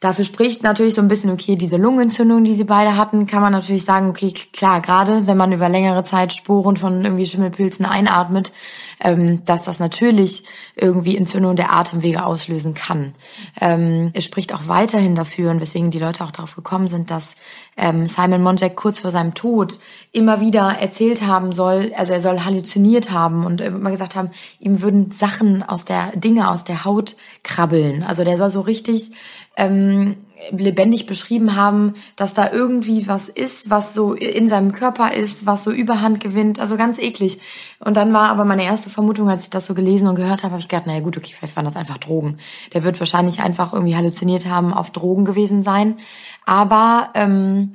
dafür spricht natürlich so ein bisschen, okay, diese Lungenentzündung, die sie beide hatten, kann man natürlich sagen, okay, klar, gerade wenn man über längere Zeit Sporen von irgendwie Schimmelpilzen einatmet, ähm, dass das natürlich irgendwie Entzündung der Atemwege auslösen kann. Ähm, es spricht auch weiterhin dafür, und weswegen die Leute auch darauf gekommen sind, dass ähm, Simon Monjack kurz vor seinem Tod immer wieder erzählt haben soll, also er soll halluziniert haben und immer gesagt haben, ihm würden Sachen aus der, Dinge aus der Haut krabbeln. Also der soll so richtig ähm, lebendig beschrieben haben, dass da irgendwie was ist, was so in seinem Körper ist, was so Überhand gewinnt, also ganz eklig. Und dann war aber meine erste Vermutung, als ich das so gelesen und gehört habe, habe ich gedacht, naja gut, okay, vielleicht waren das einfach Drogen. Der wird wahrscheinlich einfach irgendwie halluziniert haben, auf Drogen gewesen sein. Aber ähm,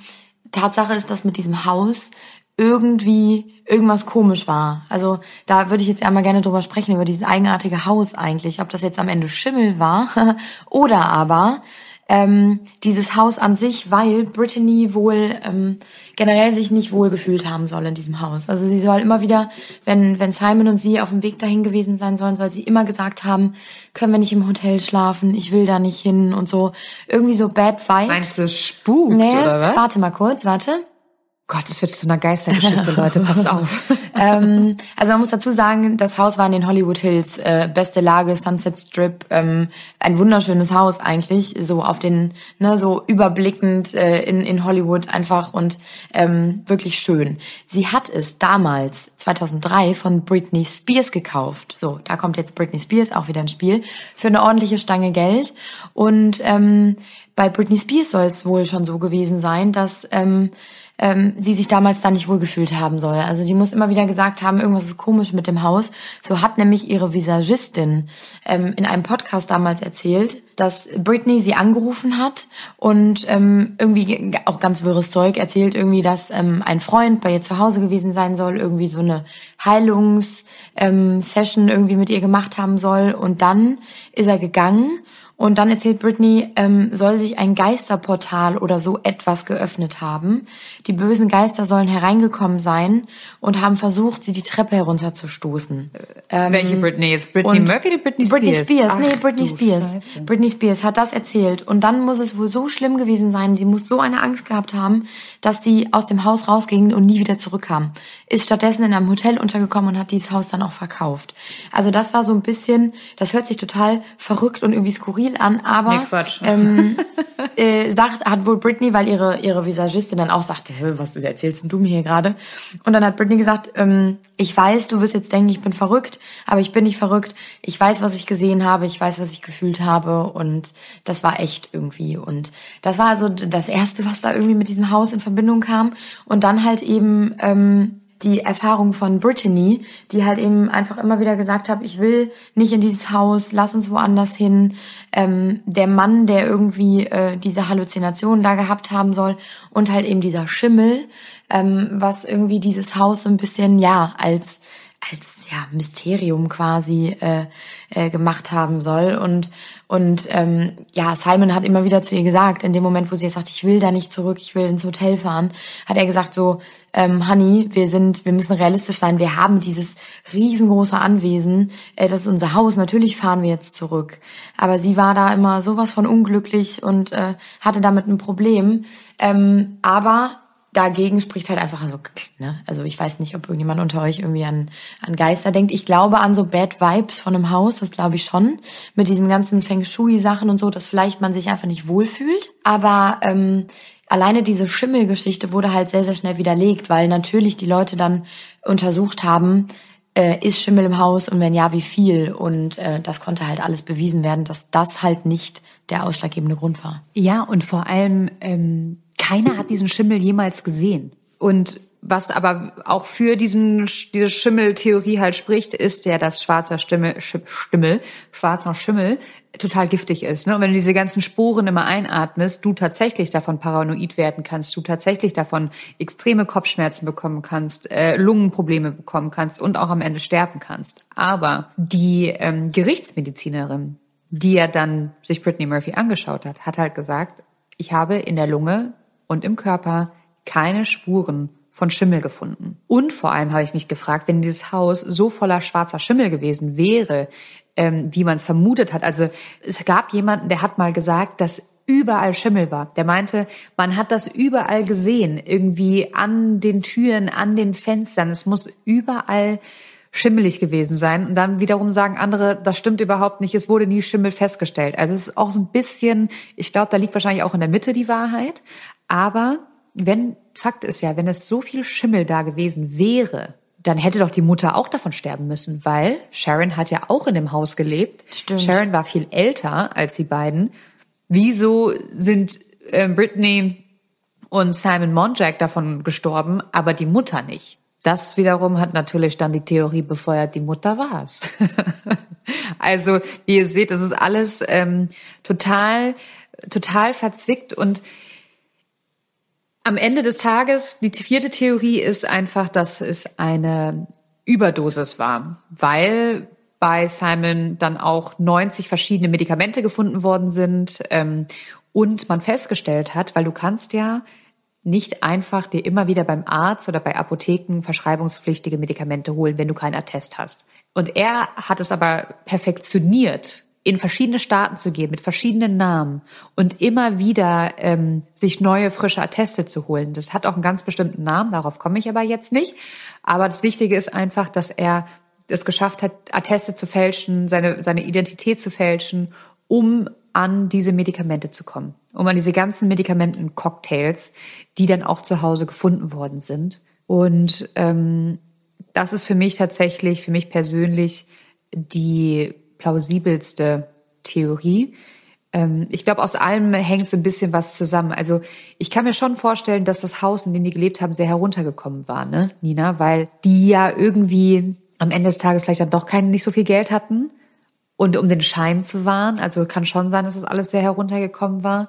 Tatsache ist, dass mit diesem Haus irgendwie irgendwas komisch war. Also da würde ich jetzt einmal gerne drüber sprechen, über dieses eigenartige Haus eigentlich, ob das jetzt am Ende Schimmel war oder aber ähm, dieses Haus an sich, weil Brittany wohl ähm, generell sich nicht wohl gefühlt haben soll in diesem Haus. Also sie soll immer wieder, wenn wenn Simon und sie auf dem Weg dahin gewesen sein sollen, soll sie immer gesagt haben, können wir nicht im Hotel schlafen, ich will da nicht hin und so. Irgendwie so Bad Vibes. Meinst du, es spukt, nee, oder was? Warte mal kurz, warte. Gott, das wird zu einer Geistergeschichte, Leute, passt auf. ähm, also man muss dazu sagen, das Haus war in den Hollywood Hills, äh, beste Lage, Sunset Strip, ähm, ein wunderschönes Haus eigentlich, so auf den, ne, so überblickend äh, in in Hollywood einfach und ähm, wirklich schön. Sie hat es damals, zweitausenddrei, von Brittany Spears gekauft. So, da kommt jetzt Brittany Spears auch wieder ins Spiel, für eine ordentliche Stange Geld. Und ähm, bei Brittany Spears soll es wohl schon so gewesen sein, dass ähm, sie sich damals da nicht wohlgefühlt haben soll. Also sie muss immer wieder gesagt haben, irgendwas ist komisch mit dem Haus. So hat nämlich ihre Visagistin ähm, in einem Podcast damals erzählt, dass Brittany sie angerufen hat und ähm, irgendwie auch ganz wirres Zeug erzählt, irgendwie, dass ähm, ein Freund bei ihr zu Hause gewesen sein soll, irgendwie so eine Heilungs-Session ähm, irgendwie mit ihr gemacht haben soll. Und dann ist er gegangen. Und dann erzählt Brittany, ähm, soll sich ein Geisterportal oder so etwas geöffnet haben. Die bösen Geister sollen hereingekommen sein und haben versucht, sie die Treppe herunterzustoßen. Ähm, Welche Brittany jetzt? Brittany Murphy oder Brittany Spears? Brittany Spears, Ach, nee, Brittany Spears. Scheiße. Brittany Spears hat das erzählt. Und dann muss es wohl so schlimm gewesen sein, sie muss so eine Angst gehabt haben, dass sie aus dem Haus rausging und nie wieder zurückkam. Ist stattdessen in einem Hotel untergekommen und hat dieses Haus dann auch verkauft. Also das war so ein bisschen, das hört sich total verrückt und irgendwie skurril an, aber nee, Quatsch. ähm, äh, sagt, hat wohl Brittany, weil ihre ihre Visagistin dann auch sagte, was erzählst denn du mir hier gerade? Und dann hat Brittany gesagt, ähm, ich weiß, du wirst jetzt denken, ich bin verrückt, aber ich bin nicht verrückt. Ich weiß, was ich gesehen habe, ich weiß, was ich gefühlt habe und das war echt irgendwie. Und das war also das Erste, was da irgendwie mit diesem Haus in Verbindung kam. Und dann halt eben ähm, die Erfahrung von Brittany, die halt eben einfach immer wieder gesagt hat, ich will nicht in dieses Haus, lass uns woanders hin. Ähm, der Mann, der irgendwie äh, diese Halluzination da gehabt haben soll und halt eben dieser Schimmel, ähm, was irgendwie dieses Haus so ein bisschen, ja, als als ja Mysterium quasi äh, äh, gemacht haben soll. Und und ähm, ja, Simon hat immer wieder zu ihr gesagt, in dem Moment, wo sie jetzt sagt, ich will da nicht zurück, ich will ins Hotel fahren, hat er gesagt so, ähm, Honey, wir sind, wir müssen realistisch sein, wir haben dieses riesengroße Anwesen, äh, das ist unser Haus, natürlich fahren wir jetzt zurück. Aber sie war da immer sowas von unglücklich und äh, hatte damit ein Problem. Ähm, aber dagegen spricht halt einfach so, ne? Also ich weiß nicht, ob irgendjemand unter euch irgendwie an an Geister denkt. Ich glaube an so Bad Vibes von einem Haus, das glaube ich schon. Mit diesem ganzen Feng Shui-Sachen und so, dass vielleicht man sich einfach nicht wohlfühlt. Aber ähm, alleine diese Schimmelgeschichte wurde halt sehr, sehr schnell widerlegt, weil natürlich die Leute dann untersucht haben, äh, ist Schimmel im Haus und wenn ja, wie viel? Und äh, das konnte halt alles bewiesen werden, dass das halt nicht der ausschlaggebende Grund war. Ja, und vor allem ähm keiner hat diesen Schimmel jemals gesehen. Und was aber auch für diesen, diese Schimmeltheorie halt spricht, ist ja, dass schwarzer Stimme, Sch- Stimmel, schwarzer Schimmel total giftig ist. Ne? Und wenn du diese ganzen Sporen immer einatmest, du tatsächlich davon paranoid werden kannst, du tatsächlich davon extreme Kopfschmerzen bekommen kannst, äh, Lungenprobleme bekommen kannst und auch am Ende sterben kannst. Aber die ähm, Gerichtsmedizinerin, die ja dann sich Brittany Murphy angeschaut hat, hat halt gesagt, ich habe in der Lunge und im Körper keine Spuren von Schimmel gefunden. Und vor allem habe ich mich gefragt, wenn dieses Haus so voller schwarzer Schimmel gewesen wäre, ähm, wie man es vermutet hat. Also es gab jemanden, der hat mal gesagt, dass überall Schimmel war. Der meinte, man hat das überall gesehen, irgendwie an den Türen, an den Fenstern. Es muss überall schimmelig gewesen sein. Und dann wiederum sagen andere, das stimmt überhaupt nicht, es wurde nie Schimmel festgestellt. Also es ist auch so ein bisschen, ich glaube, da liegt wahrscheinlich auch in der Mitte die Wahrheit. Aber wenn, Fakt ist ja, wenn es so viel Schimmel da gewesen wäre, dann hätte doch die Mutter auch davon sterben müssen, weil Sharon hat ja auch in dem Haus gelebt. Stimmt. Sharon war viel älter als die beiden. wieso sind äh, Brittany und Simon Monjack davon gestorben, aber die Mutter nicht? Das wiederum hat natürlich dann die Theorie befeuert, die Mutter war's. Also, wie ihr seht, es ist alles ähm, total, total verzwickt. Und am Ende des Tages, die vierte Theorie ist einfach, dass es eine Überdosis war, weil bei Simon dann auch neunzig verschiedene Medikamente gefunden worden sind ähm, und man festgestellt hat, weil du kannst ja nicht einfach dir immer wieder beim Arzt oder bei Apotheken verschreibungspflichtige Medikamente holen, wenn du keinen Attest hast. Und er hat es aber perfektioniert, in verschiedene Staaten zu gehen, mit verschiedenen Namen und immer wieder ähm, sich neue, frische Atteste zu holen. Das hat auch einen ganz bestimmten Namen, darauf komme ich aber jetzt nicht. Aber das Wichtige ist einfach, dass er es geschafft hat, Atteste zu fälschen, seine, seine Identität zu fälschen, um an diese Medikamente zu kommen, um an diese ganzen Medikamenten-Cocktails, die dann auch zu Hause gefunden worden sind. Und ähm, das ist für mich tatsächlich, für mich persönlich, die plausibelste Theorie. Ähm, ich glaube, aus allem hängt so ein bisschen was zusammen. Also ich kann mir schon vorstellen, dass das Haus, in dem die gelebt haben, sehr heruntergekommen war, ne, Nina? Weil die ja irgendwie am Ende des Tages vielleicht dann doch kein, nicht so viel Geld hatten. Und um den Schein zu wahren, also kann schon sein, dass das alles sehr heruntergekommen war.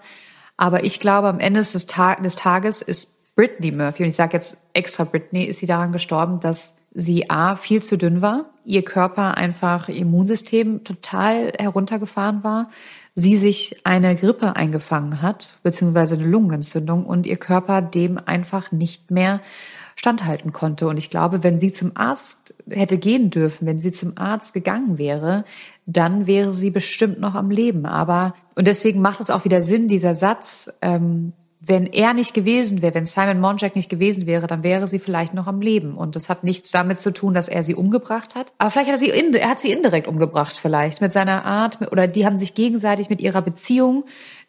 Aber ich glaube, am Ende des, Tag, des Tages ist Brittany Murphy, und ich sage jetzt extra Brittany, ist sie daran gestorben, dass sie a, viel zu dünn war, ihr Körper einfach, ihr Immunsystem total heruntergefahren war, sie sich eine Grippe eingefangen hat, beziehungsweise eine Lungenentzündung, und ihr Körper dem einfach nicht mehr standhalten konnte. Und ich glaube, wenn sie zum Arzt hätte gehen dürfen, wenn sie zum Arzt gegangen wäre, dann wäre sie bestimmt noch am Leben. Aber, und deswegen macht es auch wieder Sinn, dieser Satz, ähm, wenn er nicht gewesen wäre, wenn Simon Monjack nicht gewesen wäre, dann wäre sie vielleicht noch am Leben. Und das hat nichts damit zu tun, dass er sie umgebracht hat. Aber vielleicht hat er sie, in, er hat sie indirekt umgebracht vielleicht, mit seiner Art, oder die haben sich gegenseitig mit ihrer Beziehung.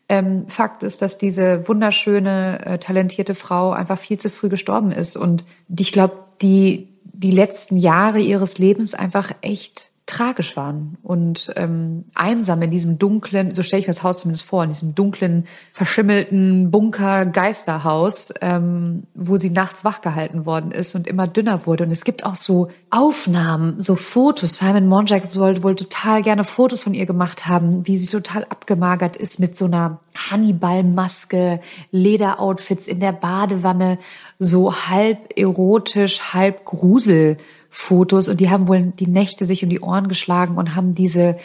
Ähm, Fakt ist, dass diese wunderschöne, äh, talentierte Frau einfach viel zu früh gestorben ist. Und ich glaube, die, die letzten Jahre ihres Lebens einfach echt tragisch waren und ähm, einsam in diesem dunklen, so stelle ich mir das Haus zumindest vor, in diesem dunklen, verschimmelten Bunker-Geisterhaus, ähm, wo sie nachts wachgehalten worden ist und immer dünner wurde. Und es gibt auch so Aufnahmen, so Fotos. Simon Monjack soll wohl total gerne Fotos von ihr gemacht haben, wie sie total abgemagert ist mit so einer Hannibal-Maske, Lederoutfits in der Badewanne, so halb erotisch, halb Grusel. Fotos, und die haben wohl die Nächte sich um die Ohren geschlagen und haben diese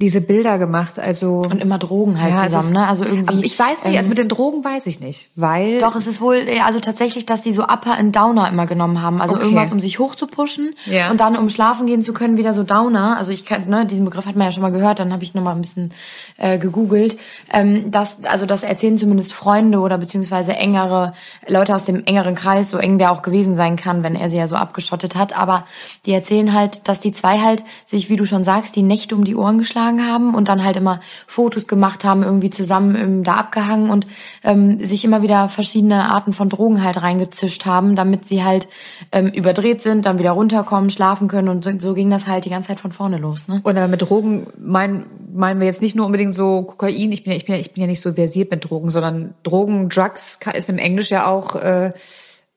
diese Bilder gemacht, also und immer Drogen halt ja, zusammen, ist, ne? Also irgendwie, ich weiß nicht, ähm, also mit den Drogen weiß ich nicht, weil doch es ist wohl also tatsächlich, dass die so Upper und Downer immer genommen haben, also okay. Irgendwas, um sich hochzupuschen ja. Und dann um schlafen gehen zu können wieder so Downer, also ich kann, ne, diesen Begriff hat man ja schon mal gehört, dann habe ich noch mal ein bisschen äh, gegoogelt, ähm, das also das erzählen zumindest Freunde oder beziehungsweise engere Leute aus dem engeren Kreis, so eng der auch gewesen sein kann, wenn er sie ja so abgeschottet hat, aber die erzählen halt, dass die zwei halt sich, wie du schon sagst, die Nächte um die Ohren geschlagen haben und dann halt immer Fotos gemacht haben, irgendwie zusammen im, da abgehangen und ähm, sich immer wieder verschiedene Arten von Drogen halt reingezischt haben, damit sie halt ähm, überdreht sind, dann wieder runterkommen, schlafen können, und so, so ging das halt die ganze Zeit von vorne los. Ne? Und aber mit Drogen meinen, meinen wir jetzt nicht nur unbedingt so Kokain, ich bin ja, ich bin ja, ich bin ja nicht so versiert mit Drogen, sondern Drogen, Drugs ist im Englisch ja auch äh,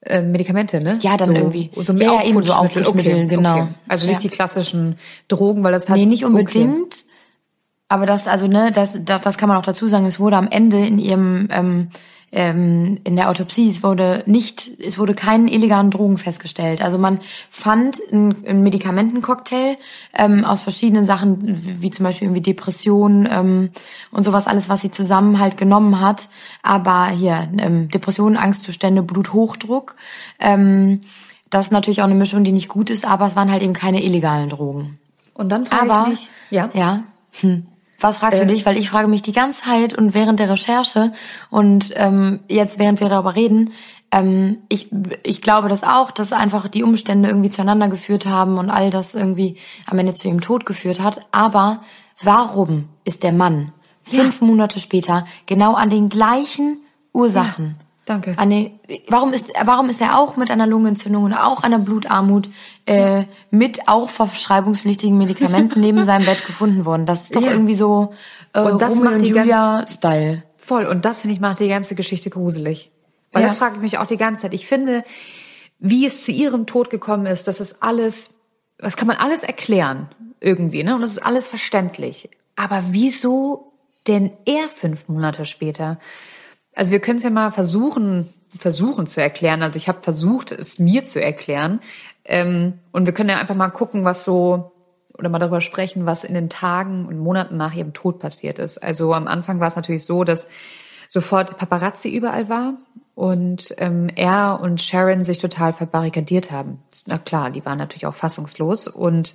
äh, Medikamente, ne? Ja, dann so, irgendwie. So ja, ja, eben so Aufputschmittel, okay, genau. Okay. Also nicht ja. Die klassischen Drogen, weil das hat... Nee, nicht unbedingt. Okay. Aber das, also ne, das, das, das kann man auch dazu sagen. Es wurde am Ende in ihrem, ähm, ähm, in der Autopsie, es wurde nicht, es wurde keinen illegalen Drogen festgestellt. Also man fand einen, einen Medikamentencocktail ähm, aus verschiedenen Sachen, wie zum Beispiel irgendwie Depressionen ähm, und sowas alles, was sie zusammen halt genommen hat. Aber hier ähm, Depressionen, Angstzustände, Bluthochdruck. Ähm, das ist natürlich auch eine Mischung, die nicht gut ist. Aber es waren halt eben keine illegalen Drogen. Und dann frage aber, ich mich, ja, ja. Hm. Was fragst du dich? Weil ich frage mich die ganze Zeit und während der Recherche und ähm, jetzt, während wir darüber reden, ähm, ich ich glaube das auch, dass einfach die Umstände irgendwie zueinander geführt haben und all das irgendwie am Ende zu ihrem Tod geführt hat. Aber warum ist der Mann fünf ja. Monate später genau an den gleichen Ursachen ja. Danke. An eine, warum ist warum ist er auch mit einer Lungenentzündung oder auch einer Blutarmut äh, mit auch verschreibungspflichtigen Medikamenten neben seinem Bett gefunden worden? Das ist doch ja. irgendwie so äh, und das Romeo macht die und Julia Style. Voll. Und das, finde ich, macht die ganze Geschichte gruselig. Weil ja. das frage ich mich auch die ganze Zeit. Ich finde, wie es zu ihrem Tod gekommen ist, das ist alles, das kann man alles erklären irgendwie, ne? Und das ist alles verständlich. Aber wieso denn er fünf Monate später? Also wir können es ja mal versuchen, versuchen zu erklären. Also ich habe versucht, es mir zu erklären. Ähm, und wir können ja einfach mal gucken, was so, oder mal darüber sprechen, was in den Tagen und Monaten nach ihrem Tod passiert ist. Also am Anfang war es natürlich so, dass sofort Paparazzi überall war und ähm, er und Sharon sich total verbarrikadiert haben. Na klar, die waren natürlich auch fassungslos. Und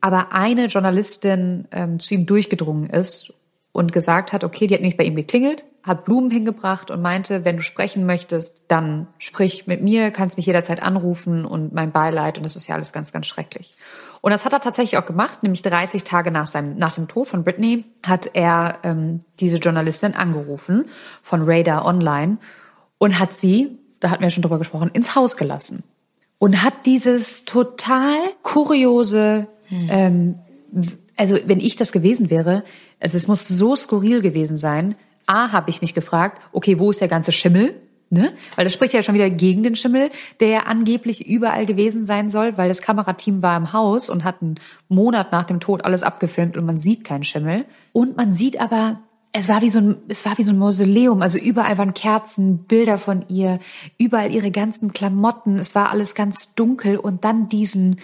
aber eine Journalistin ähm, zu ihm durchgedrungen ist und gesagt hat, okay, die hat nicht bei ihm geklingelt, hat Blumen hingebracht und meinte, wenn du sprechen möchtest, dann sprich mit mir, kannst mich jederzeit anrufen und mein Beileid, und das ist ja alles ganz, ganz schrecklich. Und das hat er tatsächlich auch gemacht, nämlich dreißig Tage nach seinem, nach dem Tod von Brittany hat er ähm, diese Journalistin angerufen von Radar Online und hat sie, da hatten wir schon drüber gesprochen, ins Haus gelassen und hat dieses total kuriose, hm. ähm, also wenn ich das gewesen wäre, also es muss so skurril gewesen sein. A, habe ich mich gefragt, okay, wo ist der ganze Schimmel? Ne? Weil das spricht ja schon wieder gegen den Schimmel, der ja angeblich überall gewesen sein soll, weil das Kamerateam war im Haus und hat einen Monat nach dem Tod alles abgefilmt und man sieht keinen Schimmel. Und man sieht aber, es war wie so ein, es war wie so ein Mausoleum, also überall waren Kerzen, Bilder von ihr, überall ihre ganzen Klamotten, es war alles ganz dunkel und dann diesen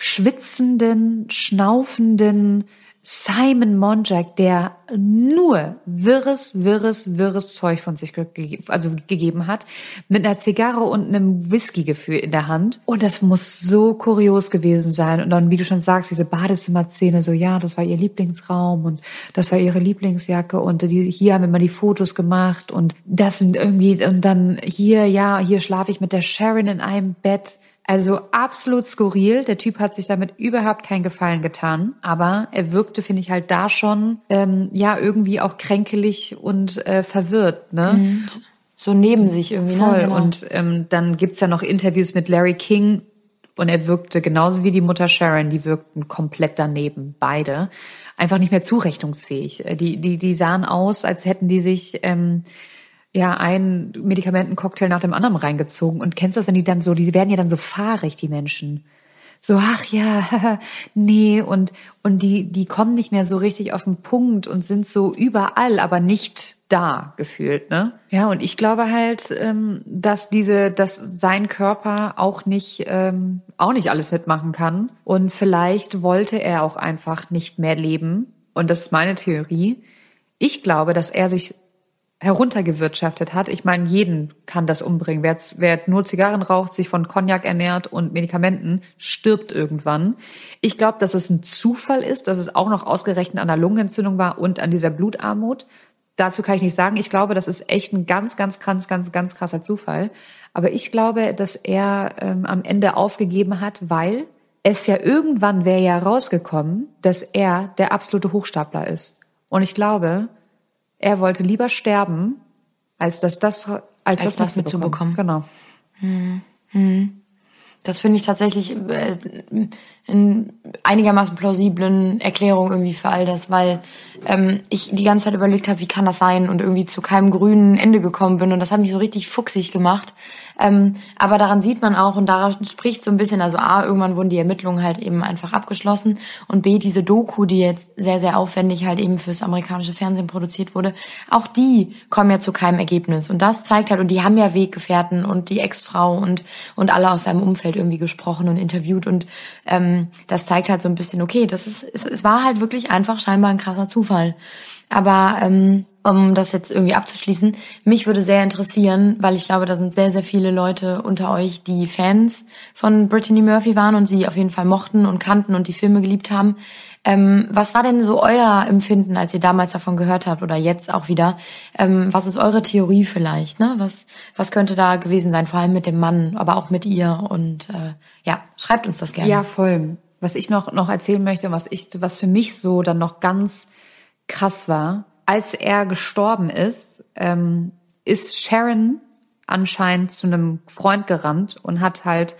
schwitzenden, schnaufenden Simon Monjack, der nur wirres, wirres, wirres Zeug von sich ge- also gegeben hat, mit einer Zigarre und einem Whisky-Gefühl in der Hand. Und das muss so kurios gewesen sein. Und dann, wie du schon sagst, diese Badezimmerszene, so ja, das war ihr Lieblingsraum und das war ihre Lieblingsjacke und die, hier haben wir mal die Fotos gemacht und das sind irgendwie, und dann hier, ja, hier schlafe ich mit der Sharon in einem Bett. Also absolut skurril. Der Typ hat sich damit überhaupt keinen Gefallen getan. Aber er wirkte, finde ich, halt da schon ähm, ja irgendwie auch kränkelig und äh, verwirrt. Ne? Mhm. So neben sich irgendwie. Voll. Ne? Genau. Und ähm, dann gibt's ja noch Interviews mit Larry King. Und er wirkte genauso wie die Mutter Sharon. Die wirkten komplett daneben, beide. Einfach nicht mehr zurechnungsfähig. Die, die, die sahen aus, als hätten die sich... Ähm, ja, ein Medikamentencocktail nach dem anderen reingezogen. Und kennst du das, wenn die dann so, die werden ja dann so fahrig, die Menschen. So, ach ja, nee, und, und die, die kommen nicht mehr so richtig auf den Punkt und sind so überall, aber nicht da gefühlt, ne? Ja, und ich glaube halt, dass diese, dass sein Körper auch nicht, auch nicht alles mitmachen kann. Und vielleicht wollte er auch einfach nicht mehr leben. Und das ist meine Theorie. Ich glaube, dass er sich heruntergewirtschaftet hat. Ich meine, jeden kann das umbringen. Wer, wer nur Zigarren raucht, sich von Cognac ernährt und Medikamenten, stirbt irgendwann. Ich glaube, dass es ein Zufall ist, dass es auch noch ausgerechnet an einer Lungenentzündung war und an dieser Blutarmut. Dazu kann ich nicht sagen. Ich glaube, das ist echt ein ganz, ganz, ganz, ganz, ganz krasser Zufall. Aber ich glaube, dass er ähm, am Ende aufgegeben hat, weil es ja irgendwann wäre ja rausgekommen, dass er der absolute Hochstapler ist. Und ich glaube, er wollte lieber sterben, als dass das, als, als das, das mitzubekommen. Genau. Hm. Hm. Das finde ich tatsächlich äh, in einigermaßen plausiblen Erklärung irgendwie für all das, weil ähm, ich die ganze Zeit überlegt habe, wie kann das sein und irgendwie zu keinem grünen Ende gekommen bin und das hat mich so richtig fuchsig gemacht. Ähm, aber daran sieht man auch und daran spricht so ein bisschen, also A, irgendwann wurden die Ermittlungen halt eben einfach abgeschlossen und B, diese Doku, die jetzt sehr, sehr aufwendig halt eben fürs amerikanische Fernsehen produziert wurde, auch die kommen ja zu keinem Ergebnis und das zeigt halt, und die haben ja Weggefährten und die Ex-Frau und und alle aus seinem Umfeld irgendwie gesprochen und interviewt und ähm, das zeigt halt so ein bisschen, okay, das ist, es, es war halt wirklich einfach scheinbar ein krasser Zufall. Aber ähm, um das jetzt irgendwie abzuschließen, mich würde sehr interessieren, weil ich glaube, da sind sehr, sehr viele Leute unter euch, die Fans von Brittany Murphy waren und sie auf jeden Fall mochten und kannten und die Filme geliebt haben. Ähm, was war denn so euer Empfinden, als ihr damals davon gehört habt oder jetzt auch wieder? Ähm, was ist eure Theorie vielleicht? Ne? Was, was könnte da gewesen sein? Vor allem mit dem Mann, aber auch mit ihr. Und äh, ja, schreibt uns das gerne. Ja, voll. Was ich noch noch erzählen möchte und was ich, was für mich so dann noch ganz krass war, als er gestorben ist, ähm, ist Sharon anscheinend zu einem Freund gerannt und hat halt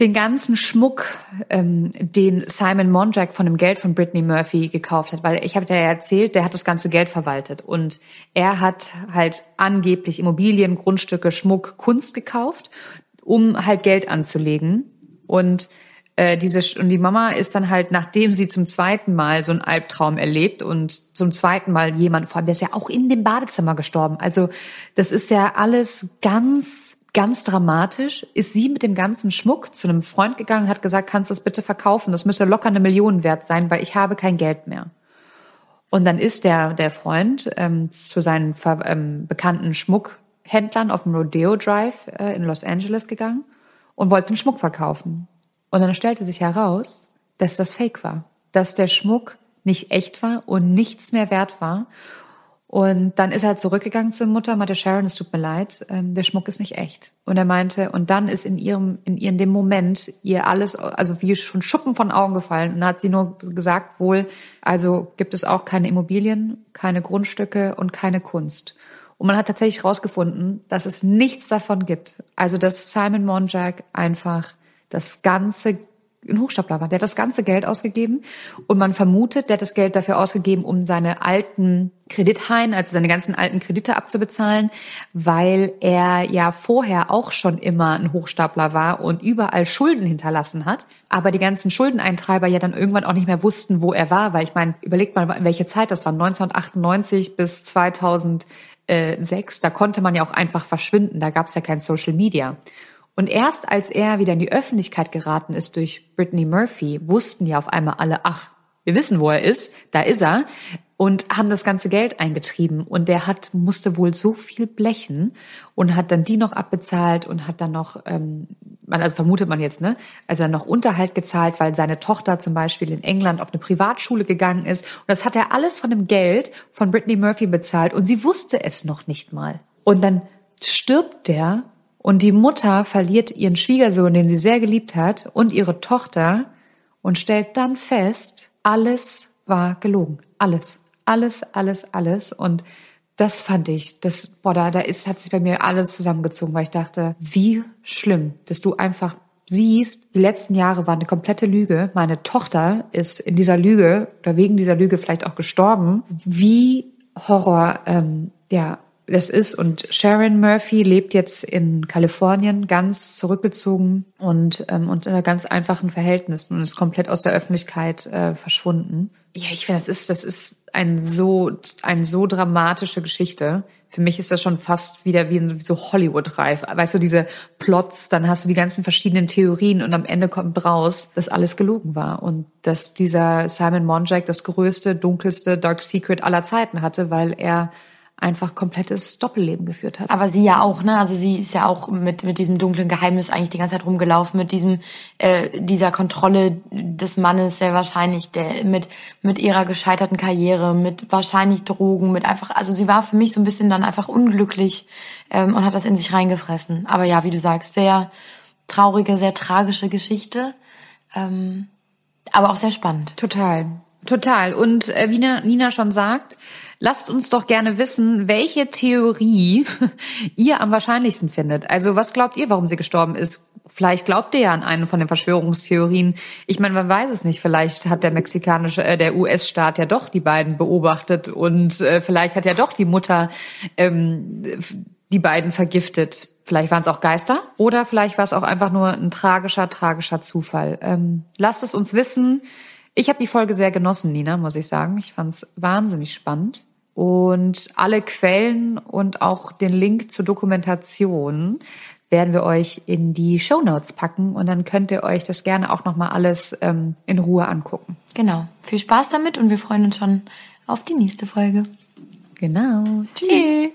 den ganzen Schmuck, ähm, den Simon Monjack von dem Geld von Brittany Murphy gekauft hat, weil ich habe dir ja erzählt, der hat das ganze Geld verwaltet und er hat halt angeblich Immobilien, Grundstücke, Schmuck, Kunst gekauft, um halt Geld anzulegen. Und äh, diese und die Mama ist dann halt, nachdem sie zum zweiten Mal so einen Albtraum erlebt und zum zweiten Mal jemand, vor allem der ist ja auch in dem Badezimmer gestorben. Also das ist ja alles ganz Ganz dramatisch, ist sie mit dem ganzen Schmuck zu einem Freund gegangen und hat gesagt, kannst du es bitte verkaufen? Das müsste locker eine Million wert sein, weil ich habe kein Geld mehr. Und dann ist der der Freund ähm, zu seinen ähm, bekannten Schmuckhändlern auf dem Rodeo Drive äh, in Los Angeles gegangen und wollte den Schmuck verkaufen. Und dann stellte sich heraus, dass das Fake war, dass der Schmuck nicht echt war und nichts mehr wert war. Und dann ist er zurückgegangen zur Mutter, meinte, Sharon, es tut mir leid, ähm, der Schmuck ist nicht echt. Und er meinte, und dann ist in ihrem, in ihrem, in dem Moment ihr alles, also wie schon Schuppen von Augen gefallen. Und da hat sie nur gesagt, wohl, also gibt es auch keine Immobilien, keine Grundstücke und keine Kunst. Und man hat tatsächlich rausgefunden, dass es nichts davon gibt. Also, dass Simon Monjack einfach das ganze ein Hochstapler war. Der hat das ganze Geld ausgegeben und man vermutet, der hat das Geld dafür ausgegeben, um seine alten Kredithaien, also seine ganzen alten Kredite abzubezahlen, weil er ja vorher auch schon immer ein Hochstapler war und überall Schulden hinterlassen hat, aber die ganzen Schuldeneintreiber ja dann irgendwann auch nicht mehr wussten, wo er war, weil ich meine, überlegt mal, in welche Zeit das war, neunzehnhundertachtundneunzig bis zweitausendsechs, da konnte man ja auch einfach verschwinden, da gab es ja kein Social Media. Und erst als er wieder in die Öffentlichkeit geraten ist durch Brittany Murphy, wussten ja auf einmal alle, ach, wir wissen, wo er ist, da ist er, und haben das ganze Geld eingetrieben. Und der hat musste wohl so viel blechen und hat dann die noch abbezahlt und hat dann noch, ähm, also vermutet man jetzt, ne, also dann noch Unterhalt gezahlt, weil seine Tochter zum Beispiel in England auf eine Privatschule gegangen ist. Und das hat er alles von dem Geld von Brittany Murphy bezahlt und sie wusste es noch nicht mal. Und dann stirbt der. Und die Mutter verliert ihren Schwiegersohn, den sie sehr geliebt hat, und ihre Tochter und stellt dann fest, alles war gelogen. Alles, alles, alles, alles. Und das fand ich, das, boah, da, da ist, hat sich bei mir alles zusammengezogen, weil ich dachte, wie schlimm, dass du einfach siehst, die letzten Jahre waren eine komplette Lüge. Meine Tochter ist in dieser Lüge oder wegen dieser Lüge vielleicht auch gestorben. Wie Horror, ähm, ja, das ist. Und Sharon Murphy lebt jetzt in Kalifornien, ganz zurückgezogen und ähm, unter ganz einfachen Verhältnissen und ist komplett aus der Öffentlichkeit äh, verschwunden. Ja, ich finde, das ist das ist ein so ein so dramatische Geschichte. Für mich ist das schon fast wieder wie so Hollywood-reif. Weißt du, diese Plots, dann hast du die ganzen verschiedenen Theorien und am Ende kommt raus, dass alles gelogen war und dass dieser Simon Monjack das größte, dunkelste Dark Secret aller Zeiten hatte, weil er einfach komplettes Doppelleben geführt hat. Aber sie ja auch, ne? Also sie ist ja auch mit mit diesem dunklen Geheimnis eigentlich die ganze Zeit rumgelaufen, mit diesem äh, dieser Kontrolle des Mannes, sehr wahrscheinlich, der mit mit ihrer gescheiterten Karriere, mit wahrscheinlich Drogen, mit einfach, also sie war für mich so ein bisschen dann einfach unglücklich ähm, und hat das in sich reingefressen. Aber ja, wie du sagst, sehr traurige, sehr tragische Geschichte, ähm, aber auch sehr spannend. Total, total. Und äh, wie Nina schon sagt, lasst uns doch gerne wissen, welche Theorie ihr am wahrscheinlichsten findet. Also was glaubt ihr, warum sie gestorben ist? Vielleicht glaubt ihr ja an eine von den Verschwörungstheorien. Ich meine, man weiß es nicht. Vielleicht hat der mexikanische, äh, der U S-Staat ja doch die beiden beobachtet und äh, vielleicht hat ja doch die Mutter ähm, die beiden vergiftet. Vielleicht waren es auch Geister oder vielleicht war es auch einfach nur ein tragischer, tragischer Zufall. Ähm, lasst es uns wissen. Ich habe die Folge sehr genossen, Nina, muss ich sagen. Ich fand es wahnsinnig spannend. Und alle Quellen und auch den Link zur Dokumentation werden wir euch in die Shownotes packen und dann könnt ihr euch das gerne auch nochmal alles ähm, in Ruhe angucken. Genau. Viel Spaß damit und wir freuen uns schon auf die nächste Folge. Genau. Tschüss. Tschüss.